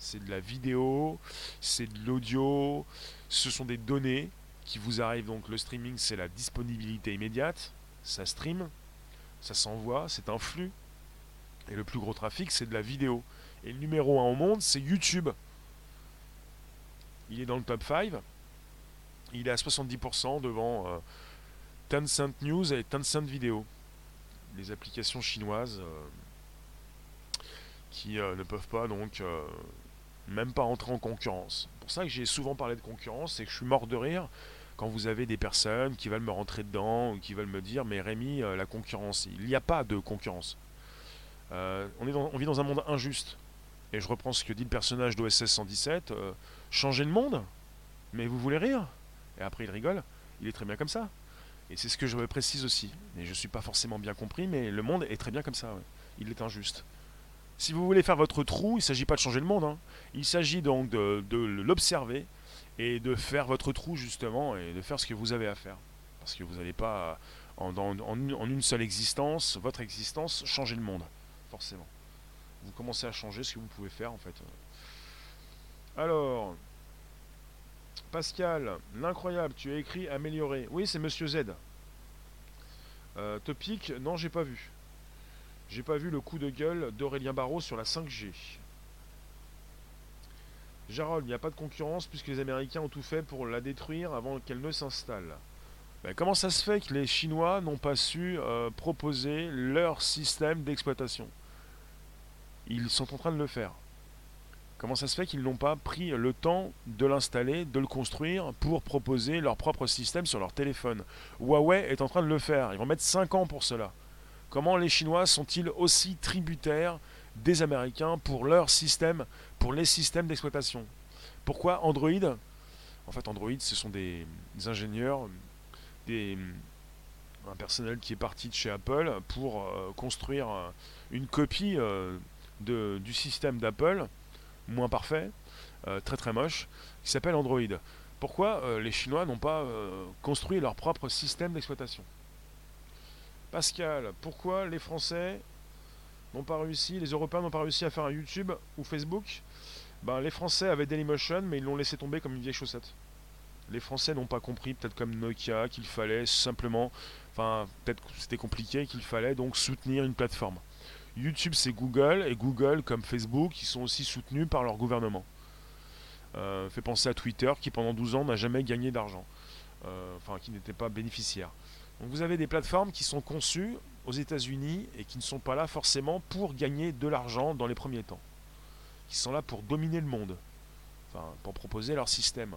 C'est de la vidéo, c'est de l'audio, ce sont des données qui vous arrive. Donc le streaming, c'est la disponibilité immédiate, ça stream, ça s'envoie, c'est un flux, et le plus gros trafic, c'est de la vidéo. Et le numéro un au monde, c'est YouTube. Il est dans le top cinq, il est à soixante-dix pour cent devant euh, Tencent News et Tencent Vidéo, les applications chinoises euh, qui euh, ne peuvent pas donc euh, même pas entrer en concurrence. C'est pour ça que j'ai souvent parlé de concurrence, c'est que je suis mort de rire quand vous avez des personnes qui veulent me rentrer dedans ou qui veulent me dire mais Rémi, la concurrence, il n'y a pas de concurrence. Euh, on, est dans, on vit dans un monde injuste. Et je reprends ce que dit le personnage d'O S S cent dix-sept, euh, changez le monde, mais vous voulez rire? Et après il rigole, il est très bien comme ça. Et Et c'est ce que je me précise aussi. Et je ne suis pas forcément bien compris, mais le monde est très bien comme ça. Ouais. Il est injuste. Si vous voulez faire votre trou, il ne s'agit pas de changer le monde. Hein. Il s'agit donc de, de l'observer et de faire votre trou, justement, et de faire ce que vous avez à faire. Parce que vous n'allez pas, en, en, en une seule existence, votre existence, changer le monde. Forcément. Vous commencez à changer ce que vous pouvez faire, en fait. Alors... Pascal, l'incroyable, tu as écrit améliorer. Oui, c'est Monsieur Z. Euh, Topic, non, j'ai pas vu. J'ai pas vu le coup de gueule d'Aurélien Barraud sur la cinq G. Jarod, il n'y a pas de concurrence puisque les Américains ont tout fait pour la détruire avant qu'elle ne s'installe. Ben, comment ça se fait que les Chinois n'ont pas su euh, proposer leur système d'exploitation? Ils sont en train de le faire. Comment ça se fait qu'ils n'ont pas pris le temps de l'installer, de le construire pour proposer leur propre système sur leur téléphone? Huawei est en train de le faire. Ils vont mettre cinq ans pour cela. Comment les Chinois sont-ils aussi tributaires des Américains pour leur système, pour les systèmes d'exploitation? Pourquoi Android? En fait, Android, ce sont des, des ingénieurs, des, un personnel qui est parti de chez Apple pour euh, construire euh, une copie euh, de, du système d'Apple. Moins parfait, euh, très très moche, qui s'appelle Android. Pourquoi euh, les Chinois n'ont pas euh, construit leur propre système d'exploitation? Pascal, pourquoi les Français n'ont pas réussi, les Européens n'ont pas réussi à faire un YouTube ou Facebook? Ben, les Français avaient Dailymotion, mais ils l'ont laissé tomber comme une vieille chaussette. Les Français n'ont pas compris, peut-être comme Nokia, qu'il fallait simplement, enfin, peut-être que c'était compliqué, qu'il fallait donc soutenir une plateforme. YouTube, c'est Google, et Google, comme Facebook, ils sont aussi soutenus par leur gouvernement. Euh, fait penser à Twitter, qui pendant douze ans n'a jamais gagné d'argent, euh, enfin, qui n'était pas bénéficiaire. Donc vous avez des plateformes qui sont conçues aux États-Unis et qui ne sont pas là forcément pour gagner de l'argent dans les premiers temps. Qui sont là pour dominer le monde, enfin, pour proposer leur système.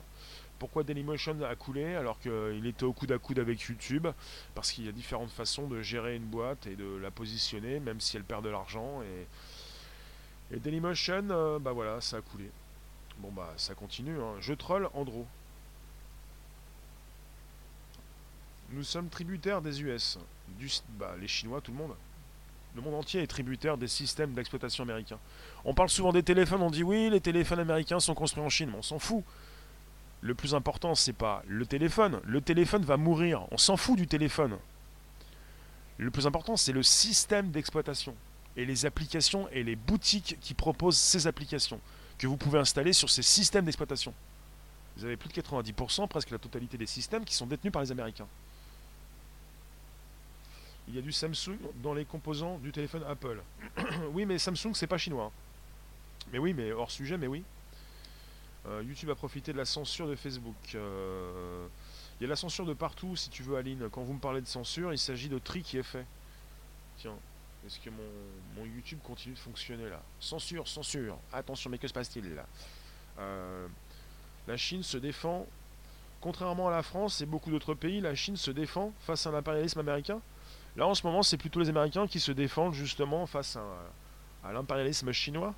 Pourquoi Dailymotion a coulé alors qu'il était au coude à coude avec YouTube? Parce qu'il y a différentes façons de gérer une boîte et de la positionner, même si elle perd de l'argent. Et, et Dailymotion, euh, bah voilà, ça a coulé. Bon bah ça continue, hein. Je troll Andro. Nous sommes tributaires des U S, du, bah, les Chinois, tout le monde. Le monde entier est tributaire des systèmes d'exploitation américains. On parle souvent des téléphones, on dit oui, les téléphones américains sont construits en Chine, mais on s'en fout. Le plus important, c'est pas le téléphone. Le téléphone va mourir. On s'en fout du téléphone. Le plus important, c'est le système d'exploitation et les applications et les boutiques qui proposent ces applications que vous pouvez installer sur ces systèmes d'exploitation. Vous avez plus de quatre-vingt-dix pour cent, presque la totalité des systèmes qui sont détenus par les Américains. Il y a du Samsung dans les composants du téléphone Apple. Oui, mais Samsung, c'est pas chinois. Mais oui, mais hors sujet, mais oui. YouTube a profité de la censure de Facebook. Euh... Il y a de la censure de partout, si tu veux, Aline. Quand vous me parlez de censure, il s'agit de tri qui est fait. Tiens, est-ce que mon, mon YouTube continue de fonctionner, là? Censure, censure. Attention, mais que se passe-t-il, là? euh... La Chine se défend. Contrairement à la France et beaucoup d'autres pays, la Chine se défend face à l'impérialisme américain. Là, en ce moment, c'est plutôt les Américains qui se défendent, justement, face à, à l'impérialisme chinois.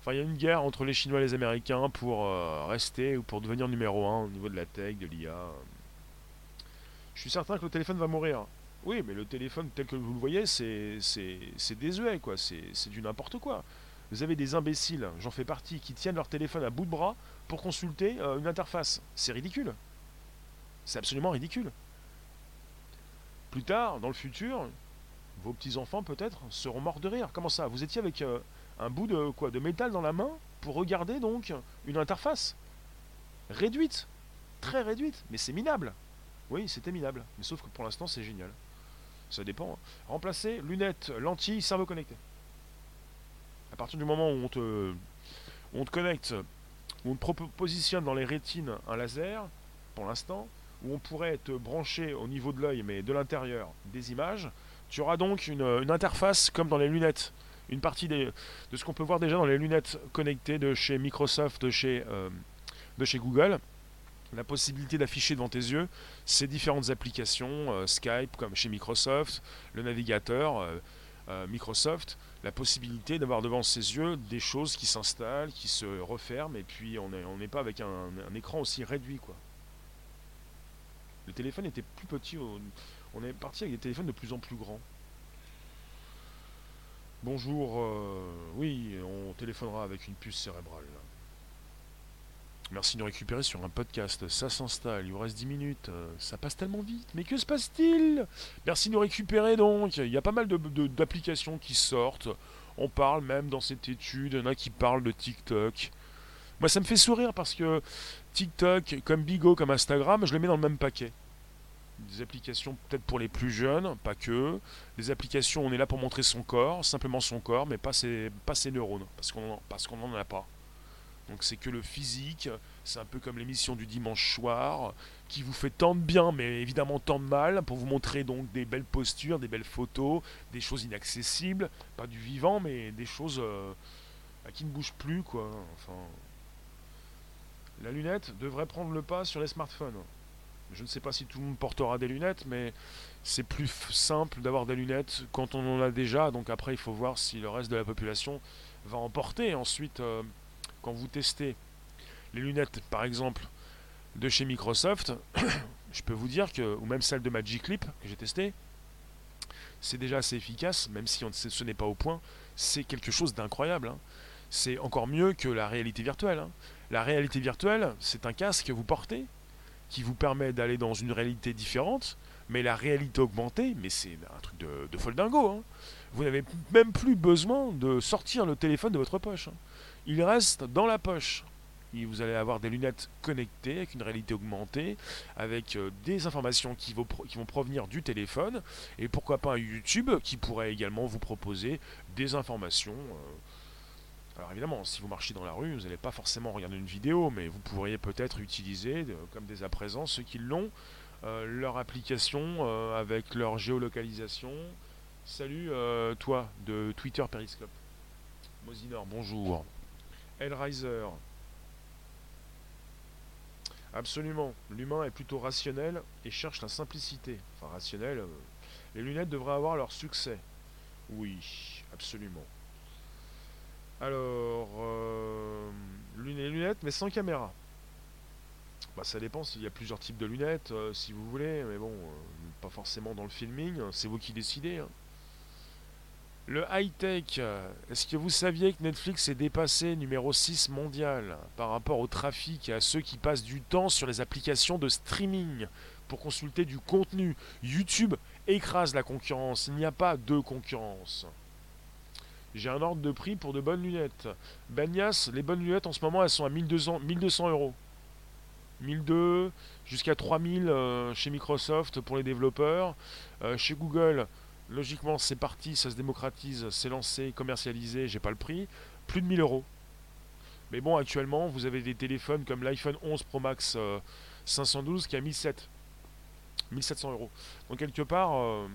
Enfin, il y a une guerre entre les Chinois et les Américains pour euh, rester ou pour devenir numéro un au niveau de la tech, de l'I A. Je suis certain que le téléphone va mourir. Oui, mais le téléphone tel que vous le voyez, c'est désuet, quoi. C'est du n'importe quoi. Vous avez des imbéciles, j'en fais partie, qui tiennent leur téléphone à bout de bras pour consulter euh, une interface. C'est ridicule. C'est absolument ridicule. Plus tard, dans le futur, vos petits-enfants, peut-être, seront morts de rire. Comment ça? Vous étiez avec... Euh, un bout de quoi, de métal dans la main pour regarder donc une interface réduite, très réduite, mais c'est minable. Oui, c'était minable, mais sauf que pour l'instant c'est génial. Ça dépend. Hein. Remplacer lunettes, lentilles, cerveau connecté. À partir du moment où on te, on te connecte, où on te positionne dans les rétines un laser, pour l'instant, où on pourrait te brancher au niveau de l'œil, mais de l'intérieur, des images, tu auras donc une, une interface comme dans les lunettes. Une partie des, de ce qu'on peut voir déjà dans les lunettes connectées de chez Microsoft, de chez, euh, de chez Google, la possibilité d'afficher devant tes yeux ces différentes applications, euh, Skype comme chez Microsoft, le navigateur euh, euh, Microsoft, la possibilité d'avoir devant ses yeux des choses qui s'installent, qui se referment, et puis on n'est on n'est pas avec un, un écran aussi réduit, quoi. Le téléphone était plus petit, on est parti avec des téléphones de plus en plus grands. Bonjour, euh, oui, on téléphonera avec une puce cérébrale. Merci de récupérer sur un podcast, ça s'installe, il vous reste dix minutes, ça passe tellement vite, mais que se passe-t-il? Merci de récupérer donc, il y a pas mal d'applications de, de, qui sortent, on parle même dans cette étude, il y en a qui parlent de TikTok. Moi ça me fait sourire parce que TikTok, comme Bigo, comme Instagram, je les mets dans le même paquet. Des applications peut-être pour les plus jeunes, pas que. Des applications, on est là pour montrer son corps, simplement son corps, mais pas ses, pas ses neurones, parce qu'on parce qu'on n'en a pas. Donc c'est que le physique, c'est un peu comme l'émission du dimanche soir, qui vous fait tant de bien, mais évidemment tant de mal, pour vous montrer donc des belles postures, des belles photos, des choses inaccessibles, pas du vivant, mais des choses euh, à qui ne bougent plus, quoi. Enfin, la lunette devrait prendre le pas sur les smartphones. Je ne sais pas si tout le monde portera des lunettes, mais c'est plus simple d'avoir des lunettes quand on en a déjà, donc après il faut voir si le reste de la population va en porter ensuite... Euh, Quand vous testez les lunettes, par exemple, de chez Microsoft, je peux vous dire que, ou même celle de Magic Leap que j'ai testée, c'est déjà assez efficace, même si on, ce n'est pas au point, c'est quelque chose d'incroyable. Hein. C'est encore mieux que la réalité virtuelle. Hein. La réalité virtuelle, c'est un casque que vous portez, qui vous permet d'aller dans une réalité différente, mais la réalité augmentée, mais c'est un truc de, de folle dingo. Hein. Vous n'avez même plus besoin de sortir le téléphone de votre poche. Hein. Il reste dans la poche. Et vous allez avoir des lunettes connectées, avec une réalité augmentée, avec euh, des informations qui, vos, qui vont provenir du téléphone, et pourquoi pas un YouTube qui pourrait également vous proposer des informations. Euh... Alors évidemment, si vous marchez dans la rue, vous n'allez pas forcément regarder une vidéo, mais vous pourriez peut-être utiliser, de, comme dès à présent, ceux qui l'ont, euh, leur application euh, avec leur géolocalisation. Salut euh, toi, de Twitter Periscope. Mosinor, bonjour. Hellraiser. Absolument. L'humain est plutôt rationnel et cherche la simplicité. Enfin, rationnel. Euh, les lunettes devraient avoir leur succès. Oui, absolument. Alors, euh, les lunettes, mais sans caméra. Bah, ça dépend s'il y a plusieurs types de lunettes, euh, si vous voulez. Mais bon, euh, pas forcément dans le filming. C'est vous qui décidez. Hein. Le high-tech, est-ce que vous saviez que Netflix est dépassé numéro six mondial par rapport au trafic et à ceux qui passent du temps sur les applications de streaming pour consulter du contenu? YouTube écrase la concurrence, il n'y a pas de concurrence. J'ai un ordre de prix pour de bonnes lunettes. Bagnas, les bonnes lunettes en ce moment elles sont à mille deux cents euros. mille deux cents jusqu'à trois mille euh, chez Microsoft pour les développeurs. Euh, chez Google... Logiquement, c'est parti, ça se démocratise, c'est lancé, commercialisé, j'ai pas le prix. Plus de mille euros. Mais bon, actuellement, vous avez des téléphones comme l'iPhone onze Pro Max euh, cinq cent douze qui est à mille sept cents euros. Donc, quelque part, euh,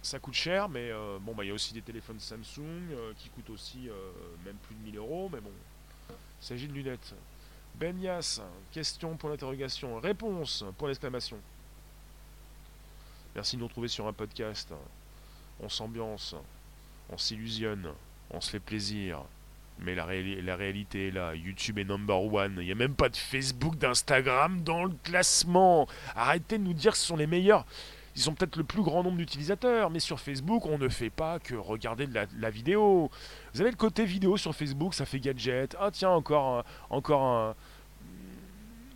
ça coûte cher, mais euh, bon, bah, y a aussi des téléphones Samsung euh, qui coûtent aussi euh, même plus de mille euros, mais bon, il s'agit de lunettes. Bagnas, question pour l'interrogation, réponse pour l'exclamation. Merci de nous retrouver sur un podcast. On s'ambiance, on s'illusionne, on se fait plaisir. Mais la, ré la réalité est là. YouTube est number one. Il n'y a même pas de Facebook, d'Instagram dans le classement. Arrêtez de nous dire que ce sont les meilleurs. Ils ont peut-être le plus grand nombre d'utilisateurs. Mais sur Facebook, on ne fait pas que regarder de la, de la vidéo. Vous avez le côté vidéo sur Facebook, ça fait gadget. Ah tiens, encore, un, encore un,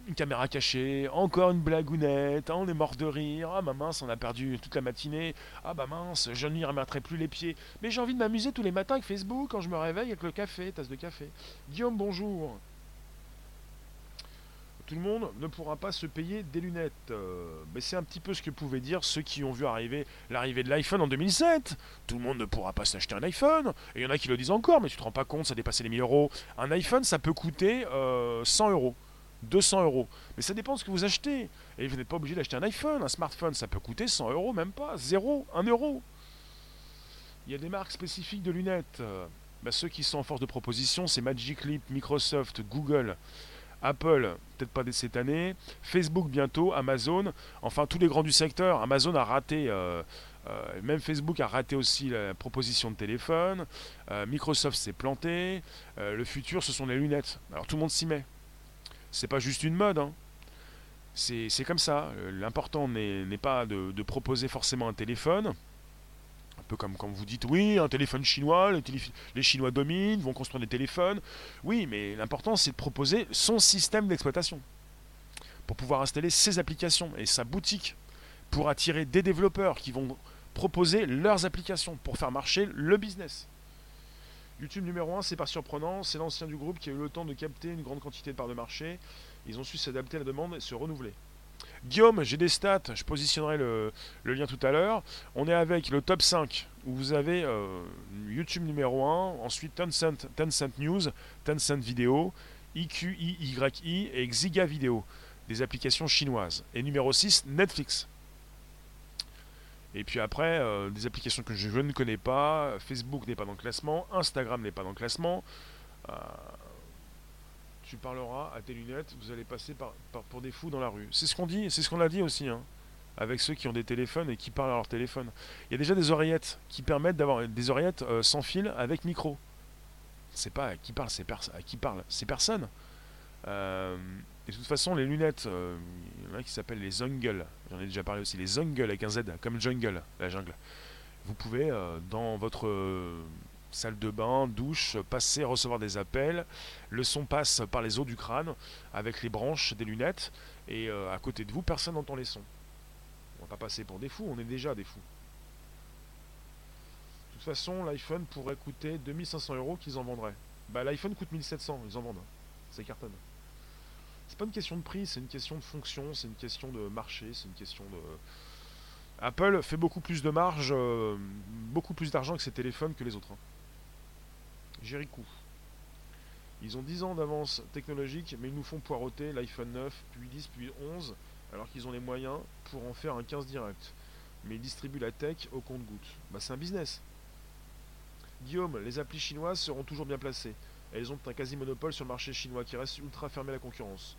une caméra cachée. Encore une blagounette. Ah, on est mort de rire. Ah bah mince, on a perdu toute la matinée. Ah bah mince, je n'y remettrai plus les pieds. Mais j'ai envie de m'amuser tous les matins avec Facebook quand je me réveille avec le café, tasse de café. Guillaume, bonjour. Tout le monde ne pourra pas se payer des lunettes. Euh, mais c'est un petit peu ce que pouvaient dire ceux qui ont vu arriver l'arrivée de l'iPhone en deux mille sept. Tout le monde ne pourra pas s'acheter un iPhone. Et il y en a qui le disent encore, mais tu te rends pas compte, ça dépassait les mille euros. Un iPhone, ça peut coûter euh, cent euros. deux cents euros. Mais ça dépend de ce que vous achetez. Et vous n'êtes pas obligé d'acheter un iPhone. Un smartphone, ça peut coûter cent euros, même pas. Zéro, un euro. Il y a des marques spécifiques de lunettes. Bah, ceux qui sont en force de proposition, c'est Magic Leap, Microsoft, Google, Apple, peut-être pas dès cette année, Facebook bientôt, Amazon. Enfin, tous les grands du secteur. Amazon a raté... Euh, euh, même Facebook a raté aussi la proposition de téléphone. Euh, Microsoft s'est planté. Euh, le futur, ce sont les lunettes. Alors, tout le monde s'y met. C'est pas juste une mode, hein. c'est, c'est comme ça. L'important n'est, n'est pas de, de proposer forcément un téléphone, un peu comme quand vous dites oui, un téléphone chinois, les, téléph- les Chinois dominent, vont construire des téléphones. Oui, mais l'important c'est de proposer son système d'exploitation pour pouvoir installer ses applications et sa boutique, pour attirer des développeurs qui vont proposer leurs applications pour faire marcher le business. YouTube numéro un, c'est pas surprenant, c'est l'ancien du groupe qui a eu le temps de capter une grande quantité de parts de marché. Ils ont su s'adapter à la demande et se renouveler. Guillaume, j'ai des stats, je positionnerai le, le lien tout à l'heure. On est avec le top cinq, où vous avez euh, YouTube numéro un, ensuite Tencent, Tencent News, Tencent Vidéo, I Q I Y I et Xigua Vidéo, des applications chinoises. Et numéro six, Netflix. Et puis après, euh, des applications que je, je ne connais pas, Facebook n'est pas dans le classement, Instagram n'est pas dans le classement. Euh, tu parleras à tes lunettes, vous allez passer par, par, pour des fous dans la rue. C'est ce qu'on dit, c'est ce qu'on a dit aussi, hein, avec ceux qui ont des téléphones et qui parlent à leur téléphone. Il y a déjà des oreillettes qui permettent d'avoir des oreillettes euh, sans fil avec micro. C'est pas à qui parlent ces, pers- à qui parlent ces personnes. Euh, et de toute façon, les lunettes, euh, il y en a qui s'appellent les ongles. J'en ai déjà parlé aussi, les ongles avec un Z, comme jungle, la jungle. Vous pouvez, euh, dans votre euh, salle de bain, douche, passer, recevoir des appels. Le son passe par les os du crâne, avec les branches des lunettes. Et euh, à côté de vous, personne n'entend les sons. On va pas passer pour des fous, on est déjà des fous. De toute façon, l'iPhone pourrait coûter deux mille cinq cents euros qu'ils en vendraient. Bah, l'iPhone coûte mille sept cents, ils en vendent. Ça cartonne. C'est pas une question de prix, c'est une question de fonction, c'est une question de marché, c'est une question de... Apple fait beaucoup plus de marge, euh, beaucoup plus d'argent que ses téléphones que les autres. Hein. Jericho. Ils ont dix ans d'avance technologique, mais ils nous font poireauter l'iPhone neuf, puis dix, puis onze, alors qu'ils ont les moyens pour en faire un quinze direct. Mais ils distribuent la tech au compte-gouttes. Bah c'est un business. Guillaume, les applis chinoises seront toujours bien placées. Elles ont un quasi-monopole sur le marché chinois qui reste ultra fermé à la concurrence.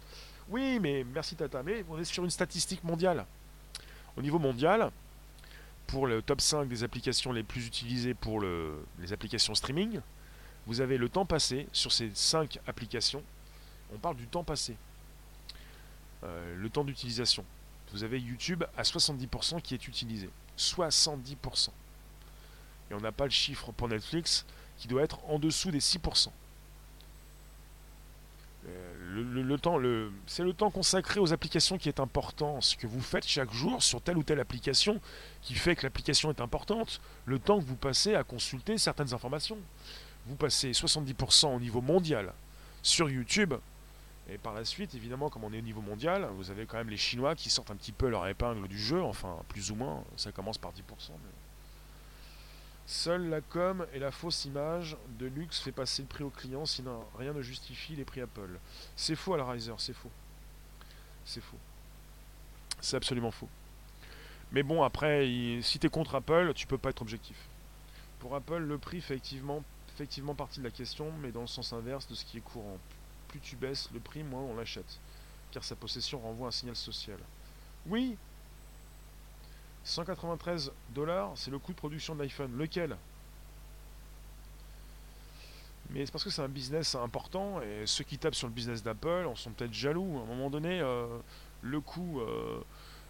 Oui, mais merci Tata. Mais on est sur une statistique mondiale. Au niveau mondial, pour le top cinq des applications les plus utilisées pour le, les applications streaming, vous avez le temps passé sur ces cinq applications. On parle du temps passé. Euh, le temps d'utilisation. Vous avez YouTube à soixante-dix pour cent qui est utilisé. soixante-dix pour cent. Et on n'a pas le chiffre pour Netflix qui doit être en dessous des six pour cent. Le, le, le temps, le, c'est le temps consacré aux applications qui est important. Ce que vous faites chaque jour sur telle ou telle application qui fait que l'application est importante. Le temps que vous passez à consulter certaines informations. Vous passez soixante-dix pour cent au niveau mondial sur YouTube. Et par la suite, évidemment, comme on est au niveau mondial, vous avez quand même les Chinois qui sortent un petit peu leur épingle du jeu. Enfin, plus ou moins, ça commence par dix pour cent. Mais... Seule la com et la fausse image de luxe fait passer le prix aux clients, sinon rien ne justifie les prix Apple. C'est faux, Hellraiser, c'est faux. C'est faux. C'est absolument faux. Mais bon, après, il, si tu es contre Apple, tu peux pas être objectif. Pour Apple, le prix fait effectivement, effectivement partie de la question, mais dans le sens inverse de ce qui est courant. Plus tu baisses le prix, moins on l'achète, car sa possession renvoie un signal social. Oui, cent quatre-vingt-treize dollars, c'est le coût de production de l'iPhone. Lequel ? Mais c'est parce que c'est un business important, et ceux qui tapent sur le business d'Apple en sont peut-être jaloux. À un moment donné, euh, le coût euh,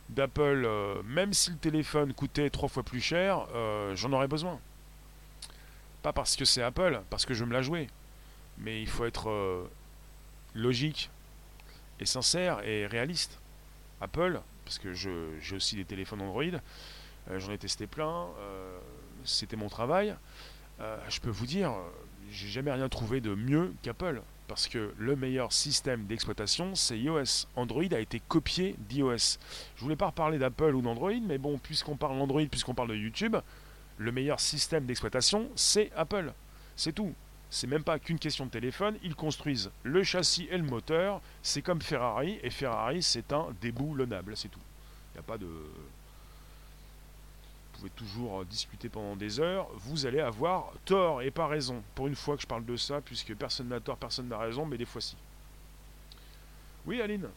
d'Apple, euh, même si le téléphone coûtait trois fois plus cher, euh, j'en aurais besoin. Pas parce que c'est Apple, parce que je veux me la jouer. Mais il faut être euh, logique, et sincère, et réaliste. Apple... parce que je, j'ai aussi des téléphones Android, euh, j'en ai testé plein, euh, c'était mon travail. Euh, je peux vous dire, j'ai jamais rien trouvé de mieux qu'Apple, parce que le meilleur système d'exploitation, c'est iOS. Android a été copié d'iOS. Je voulais pas reparler d'Apple ou d'Android, mais bon, puisqu'on parle d'Android, puisqu'on parle de YouTube, le meilleur système d'exploitation, c'est Apple. C'est tout. C'est même pas qu'une question de téléphone, ils construisent le châssis et le moteur, c'est comme Ferrari, et Ferrari c'est un déboulonnable, c'est tout. Il n'y a pas de... Vous pouvez toujours discuter pendant des heures, vous allez avoir tort et pas raison. Pour une fois que je parle de ça, puisque personne n'a tort, personne n'a raison, mais des fois si. Oui Aline,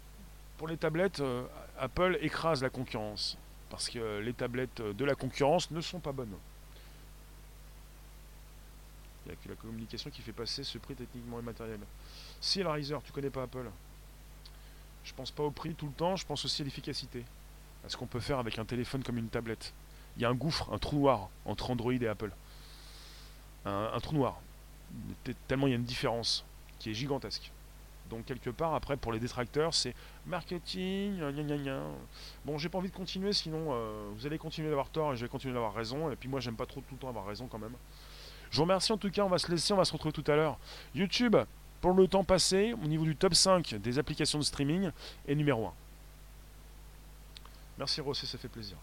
pour les tablettes, euh, Apple écrase la concurrence, parce que les tablettes de la concurrence ne sont pas bonnes. Il n'y a que la communication qui fait passer ce prix techniquement et matériel. Si Hellraiser, tu connais pas Apple. Je pense pas au prix tout le temps, je pense aussi à l'efficacité. À ce qu'on peut faire avec un téléphone comme une tablette. Il y a un gouffre, un trou noir entre Android et Apple. Un, un trou noir. Tellement il y a une différence qui est gigantesque. Donc quelque part, après, pour les détracteurs, c'est marketing, gna gna gna. Bon, j'ai pas envie de continuer, sinon euh, vous allez continuer d'avoir tort et je vais continuer d'avoir raison. Et puis moi, j'aime pas trop tout le temps avoir raison quand même. Je vous remercie en tout cas, on va se laisser, on va se retrouver tout à l'heure. YouTube, pour le temps passé, au niveau du top cinq des applications de streaming, est numéro un. Merci Rosset, ça fait plaisir.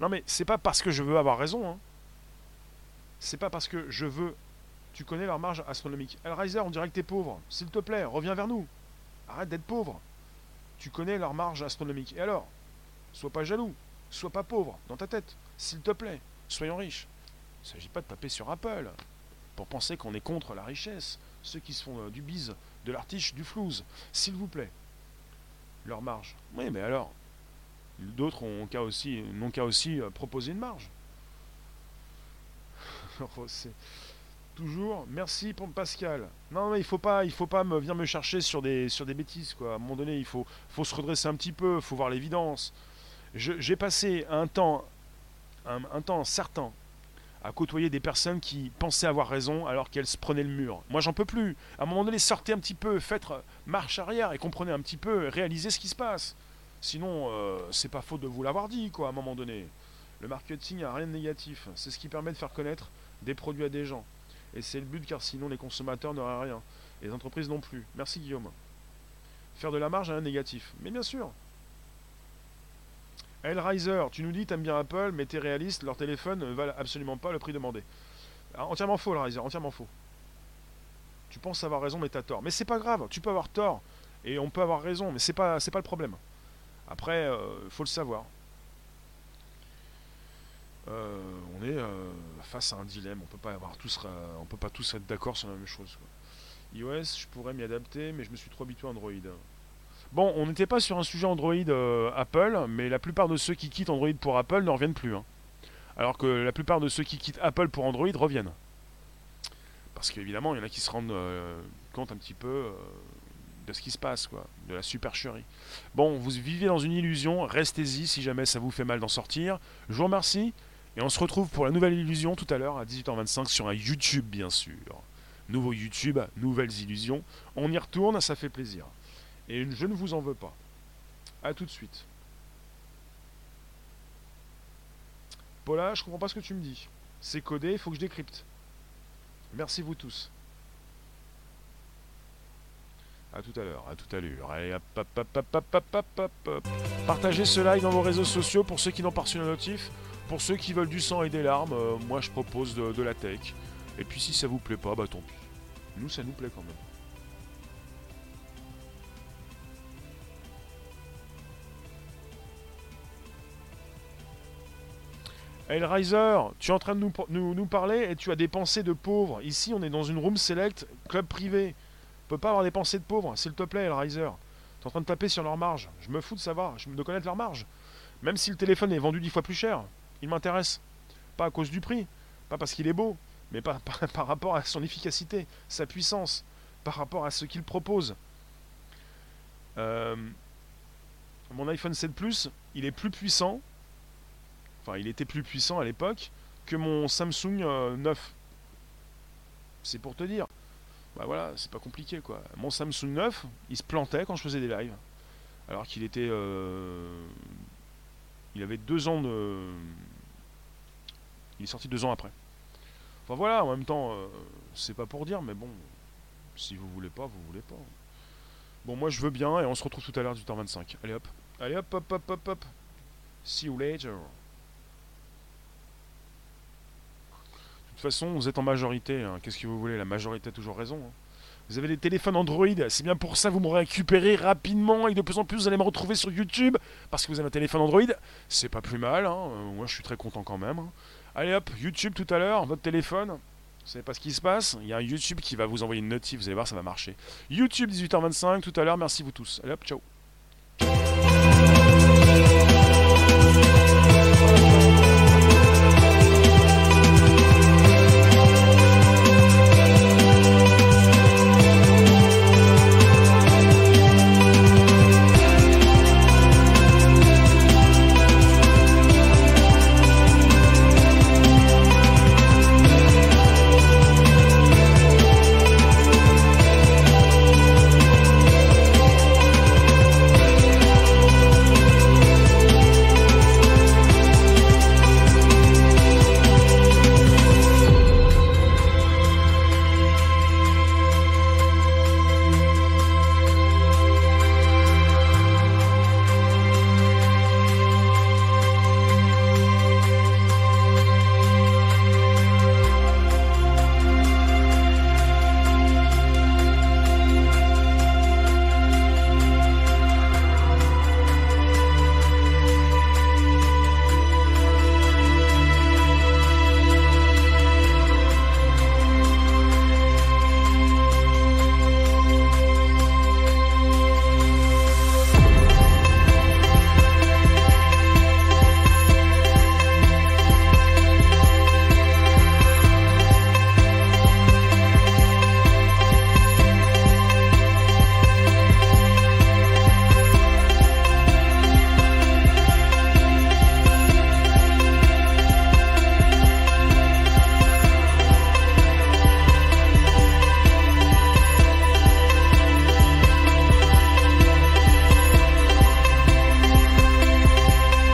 Non mais, c'est pas parce que je veux avoir raison, hein. C'est pas parce que je veux... Tu connais leur marge astronomique. Hellraiser, on dirait que t'es pauvre. S'il te plaît, reviens vers nous. Arrête d'être pauvre. Tu connais leur marge astronomique. Et alors, sois pas jaloux. Sois pas pauvre, dans ta tête. S'il te plaît, soyons riches. Il ne s'agit pas de taper sur Apple pour penser qu'on est contre la richesse. Ceux qui se font euh, du bise, de l'artiche, du flouze. S'il vous plaît, leur marge. Oui, mais alors, d'autres n'ont qu'à aussi, n'ont qu'à aussi euh, proposer une marge. C'est... Toujours, merci pour Pascal. Non, mais il faut pas, il faut pas me venir me chercher sur des, sur des bêtises, quoi. À un moment donné, il faut, faut se redresser un petit peu, faut voir l'évidence. J'ai passé un temps, un, un temps certain, à côtoyer des personnes qui pensaient avoir raison alors qu'elles se prenaient le mur. Moi, j'en peux plus. À un moment donné, sortez un petit peu, faites marche arrière et comprenez un petit peu, réalisez ce qui se passe. Sinon, euh, c'est pas faute de vous l'avoir dit, quoi. À un moment donné, le marketing a rien de négatif. C'est ce qui permet de faire connaître des produits à des gens. Et c'est le but, car sinon les consommateurs n'auraient rien. Et les entreprises non plus. Merci Guillaume. Faire de la marge à un négatif. Mais bien sûr. Hellraiser, tu nous dis t'aimes bien Apple, mais t'es réaliste, leur téléphone ne valent absolument pas le prix demandé. Alors, entièrement faux Hellraiser, entièrement faux. Tu penses avoir raison, mais t'as tort. Mais c'est pas grave, tu peux avoir tort. Et on peut avoir raison, mais c'est pas, c'est pas le problème. Après, euh, faut le savoir. Euh, on est euh, face à un dilemme, on peut pas avoir tous, euh, on peut pas tous être d'accord sur la même chose, quoi. iOS, je pourrais m'y adapter, mais je me suis trop habitué à Android. Bon, on n'était pas sur un sujet Android euh, Apple, mais la plupart de ceux qui quittent Android pour Apple ne reviennent plus, hein. Alors que la plupart de ceux qui quittent Apple pour Android reviennent. Parce qu'évidemment, il y en a qui se rendent euh, compte un petit peu euh, de ce qui se passe, quoi, de la supercherie. Bon, vous vivez dans une illusion, restez-y si jamais ça vous fait mal d'en sortir. Je vous remercie. Et on se retrouve pour la nouvelle illusion tout à l'heure à dix-huit heures vingt-cinq sur un YouTube, bien sûr. Nouveau YouTube, nouvelles illusions. On y retourne, ça fait plaisir. Et je ne vous en veux pas. A tout de suite. Paula, je comprends pas ce que tu me dis. C'est codé, il faut que je décrypte. Merci vous tous. A tout à l'heure, à tout à l'heure. Allez, hop, hop, hop, hop, hop, hop, hop, hop. Partagez ce live dans vos réseaux sociaux pour ceux qui n'ont pas reçu la notif. Pour ceux qui veulent du sang et des larmes, euh, moi je propose de, de la tech. Et puis si ça vous plaît pas, bah tant pis. Nous ça nous plaît quand même. Hellraiser, tu es en train de nous, nous, nous parler et tu as des pensées de pauvres. Ici on est dans une room select, club privé. On peut pas avoir des pensées de pauvres, s'il te plaît Hellraiser. Tu es en train de taper sur leur marge. Je me fous de savoir, je de connaître leur marge. Même si le téléphone est vendu dix fois plus cher. Il m'intéresse, pas à cause du prix, pas parce qu'il est beau, mais par, par, par rapport à son efficacité, sa puissance, par rapport à ce qu'il propose. Euh, mon iPhone sept Plus, il est plus puissant, enfin il était plus puissant à l'époque, que mon Samsung neuf. C'est pour te dire, bah voilà, c'est pas compliqué quoi. Mon Samsung neuf, il se plantait quand je faisais des lives, alors qu'il était... Euh, il avait deux ans de... Il est sorti deux ans après. Enfin voilà, en même temps, euh, c'est pas pour dire, mais bon, si vous voulez pas, vous voulez pas. Bon, moi je veux bien, et on se retrouve tout à l'heure du temps vingt-cinq. Allez hop, allez hop, hop, hop, hop, hop. See you later. De toute façon, vous êtes en majorité, hein. Qu'est-ce que vous voulez? La majorité a toujours raison, hein. Vous avez des téléphones Android, c'est bien pour ça que vous me récupérez rapidement et de plus en plus vous allez me retrouver sur YouTube parce que vous avez un téléphone Android. C'est pas plus mal, hein. Moi je suis très content quand même. Allez hop, YouTube tout à l'heure, votre téléphone, vous savez pas ce qui se passe, il y a un YouTube qui va vous envoyer une notif, vous allez voir ça va marcher. YouTube dix-huit heures vingt-cinq tout à l'heure, merci vous tous. Allez hop, ciao.